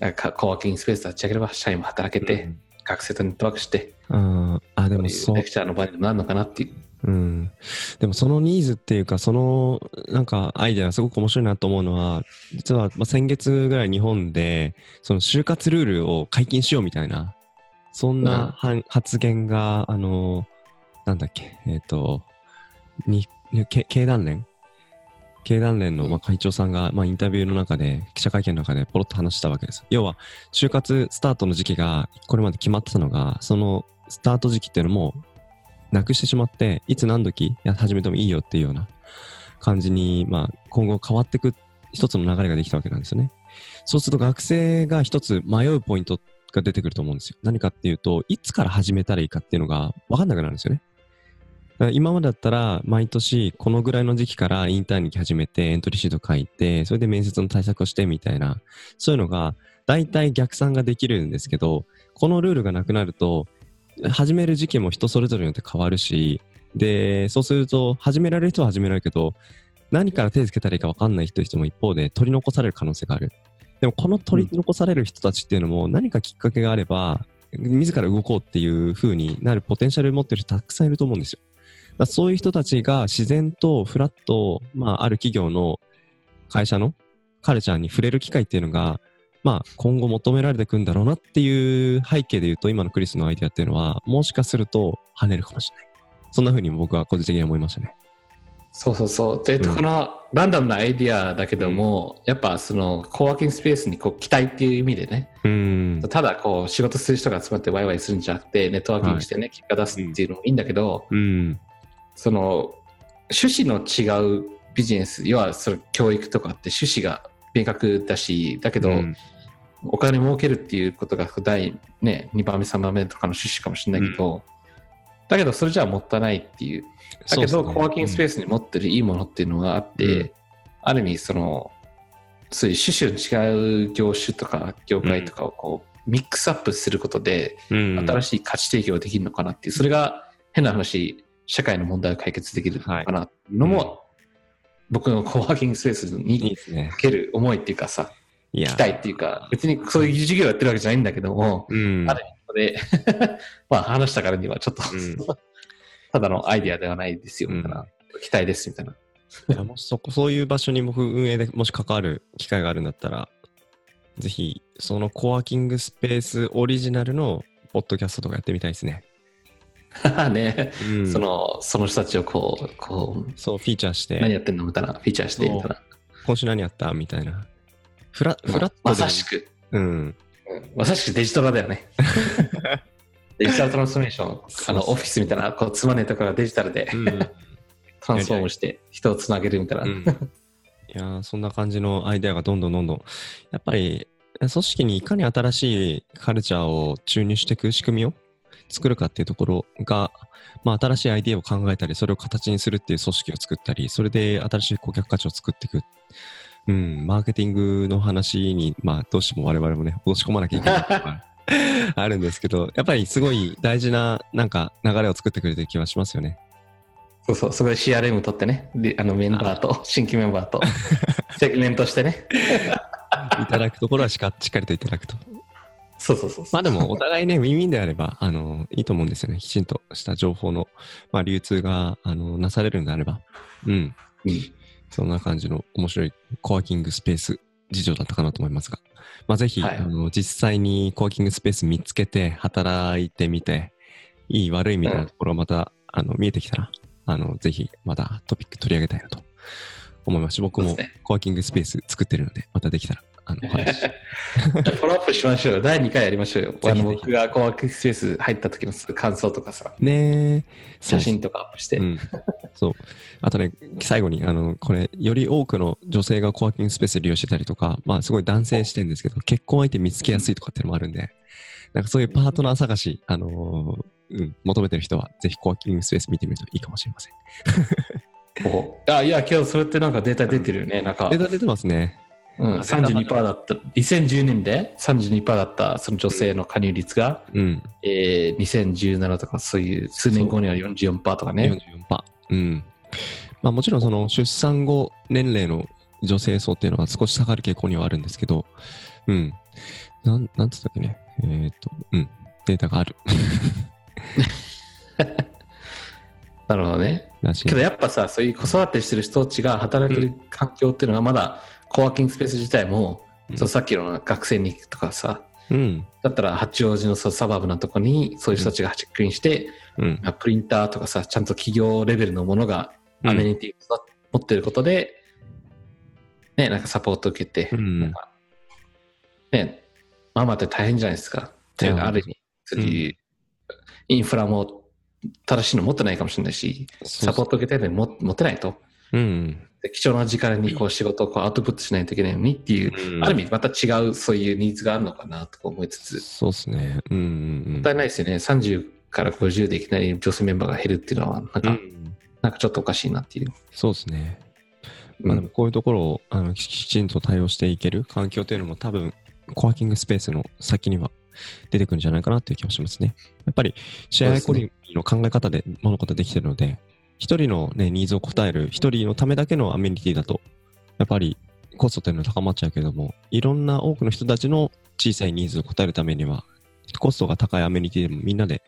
うん、なんかコワーキングスペース立ち上げれば社員も働けて、うん、学生とネットワークして、ああでもそうレクチャーの場にもなるのかなっていう。うん、でもそのニーズっていうかそのなんかアイデアすごく面白いなと思うのは、実は先月ぐらい日本でその就活ルールを解禁しようみたいなそんな、うん、発言があのなんだっけえっ、ー、とに経団連経団連のまあ会長さんがまあインタビューの中で記者会見の中でポロッと話したわけです。要は就活スタートの時期がこれまで決まってたのがそのスタート時期っていうのもなくしてしまって、いつ何時始めてもいいよっていうような感じに、まあ、今後変わっていく一つの流れができたわけなんですよね。そうすると学生が一つ迷うポイントが出てくると思うんですよ。何かっていうと、いつから始めたらいいかっていうのが分かんなくなるんですよね。だから今までだったら毎年このぐらいの時期からインターンに来始めてエントリーシート書いてそれで面接の対策をしてみたいな、そういうのが大体逆算ができるんですけど、このルールがなくなると始める時期も人それぞれによって変わるし、でそうすると始められる人は始められるけど何から手をつけたらいいか分かんない人も一方で取り残される可能性がある。でもこの取り残される人たちっていうのも何かきっかけがあれば自ら動こうっていう風になるポテンシャルを持ってる人たくさんいると思うんですよ。だからそういう人たちが自然とフラッと、まあ、ある企業の会社のカルチャーに触れる機会っていうのがまあ、今後求められていくんだろうなっていう背景でいうと、今のクリスのアイデアっていうのはもしかすると跳ねるかもしれない。そんな風に僕は個人的に思いましたね。そうそうそう。で、うん、このランダムなアイデアだけども、うん、やっぱそのコワーキングスペースにこう期待っていう意味でね、うん、ただこう仕事する人が集まってワイワイするんじゃなくてネットワーキングしてね、はい、結果出すっていうのもいいんだけど、うん、その趣旨の違うビジネス、要はその教育とかって趣旨が明確だし、だけど、うんお金儲けるっていうことが第、ね、にばんめさんばんめとかの趣旨かもしれないけど、うん、だけどそれじゃあもったいないっていう。だけどコワーキングスペースに持ってるいいものっていうのがあって、うん、ある意味そのそういう趣旨の違う業種とか業界とかをこう、うん、ミックスアップすることで、うん、新しい価値提供ができるのかなっていう。それが変な話社会の問題を解決できるのかなっていうのも、はいうん、僕のコワーキングスペースにかける思いっていうかさ、いいですね。いや期待っていうか、別にそういう授業やってるわけじゃないんだけども、うん、ある意味でまあ話したからにはちょっと、うん、ただのアイデアではないですよみたいな、うん、期待ですみたいな。いやもしそこそういう場所に僕運営でもし関わる機会があるんだったら、ぜひそのコワーキングスペースオリジナルのポッドキャストとかやってみたいですね。ね、うん、そのその人たちをこうこうそうフィーチャーして何やってんのみたいな、フィーチャーしてみたいな、今週何やったみたいな。フラフラットまさしく、うん、まさしくデジトラだよね。デジタルトランスフォーメーション、そうそうそう、あのオフィスみたいなこうつまねえところがデジタルで、うん、トランスフォームして人をつなげるみたいな。うん、いやそんな感じのアイデアがどんどんどんどんやっぱり組織にいかに新しいカルチャーを注入していく仕組みを作るかっていうところが、まあ、新しいアイデアを考えたりそれを形にするっていう組織を作ったり、それで新しい顧客価値を作っていく。うん、マーケティングの話に、まあ、どうしても我々もね、落とし込まなきゃいけないからあるんですけど、やっぱりすごい大事ななんか流れを作ってくれてる気はしますよね。そうそう、すごい シーアールエム 取ってね、あのメンバーと新規メンバーとセグメントしてねいただくところはしっかりといただくと。そうそうそうそう、まあでもお互いねウィンウィンであればあのいいと思うんですよね。きちんとした情報の、まあ、流通があのなされるんであれば、うん、うん、そんな感じの面白いコワーキングスペース事情だったかなと思いますが、まあ、ぜひ、はい、あの実際にコワーキングスペース見つけて働いてみて、いい悪いみたいなところまた、うん、あの見えてきたらあのぜひまたトピック取り上げたいなと思いますし、僕もコワーキングスペース作ってるのでまたできたらあのお話フォローアップしましょうよ。だいにかいやりましょうよ。あの僕がコワーキングスペース入った時の感想とかさ、ね、写真とかアップして、うん、そう。あとね、最後にあのこれより多くの女性がコワーキングスペース利用してたりとか、まあすごい男性視点ですけど結婚相手見つけやすいとかっていうのもあるんで、なんかそういうパートナー探し、あのーうん、求めてる人はぜひコワーキングスペース見てみるといいかもしれません。ここあいや今日それってなんかデータ出てるよね、うん、なんかデータ出てますね。うん、さんじゅうにパーセント だったにせんじゅうねんで さんじゅうにパーセント だったその女性の加入率が、うんえー、にせんじゅうななとかそういう数年後には よんじゅうよんパーセント とかね よんじゅうよんパーセント、うんまあ、もちろんその出産後年齢の女性層っていうのは少し下がる傾向にはあるんですけど、うん、なん、なんつったっけね、えーっと、うん、データがあるなるほどね。けどやっぱさ、そういう子育てしてる人たちが働ける環境っていうのはまだ、うん、コワーキングスペース自体も、うん、そうさっきの学生に行くとかさ、うん、だったら八王子のそうサバーブなとこにそういう人たちがチェックインして、うん、プリンターとかさちゃんと企業レベルのものがアメニティを持ってることで、うん、ねなんかサポートを受けて、うん、なんかねママって大変じゃないですかっていうのがある意味そういう、うん、インフラも正しいの持ってないかもしれないし、サポート受けたいのに持ってないと、うん、で貴重な時間にこう仕事をこうアウトプットしないといけないのにっていう、うん、ある意味また違うそういうニーズがあるのかなと思いつつ、そうですね、うんうん、もったいないですよね。さんじゅうからごじゅうでいきなり女性メンバーが減るっていうのはなんか、うん、なんかちょっとおかしいなっていう。そうですね、まあ、でもこういうところをあのきちんと対応していける環境というのも多分コワーキングスペースの先には出てくるんじゃないかなという気がしますね。やっぱりシェアエコノミーの考え方で物事できてるので、一人の、ね、ニーズを応える一人のためだけのアメニティだとやっぱりコストというのは高まっちゃうけれども、いろんな多くの人たちの小さいニーズを応えるためにはコストが高いアメニティでもみんなで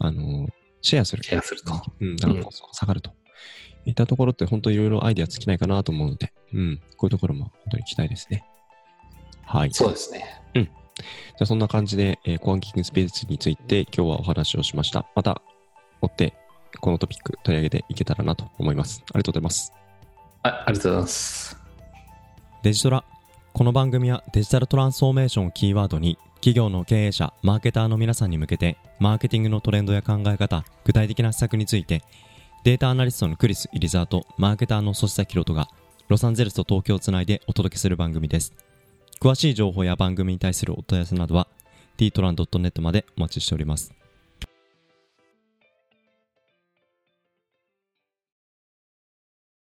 あのシェアするシェアすると、うん、だからコストが下がると、うん、いったところって本当いろいろアイデア尽きないかなと思うので、うん、こういうところも本当に期待ですね。はい、そうですね、うん。じゃあそんな感じで、えー、コワーキングスペースについて今日はお話をしました。また追ってこのトピック取り上げていけたらなと思います。ありがとうございます。 あ, ありがとうございます。デジトラ、この番組はデジタルトランスフォーメーションをキーワードに企業の経営者、マーケターの皆さんに向けてマーケティングのトレンドや考え方、具体的な施策についてデータアナリストのクリス・イリザーとマーケターの粗品博人がロサンゼルスと東京をつないでお届けする番組です。詳しい情報や番組に対するお問い合わせなどは ティートランドットネット までお待ちしております。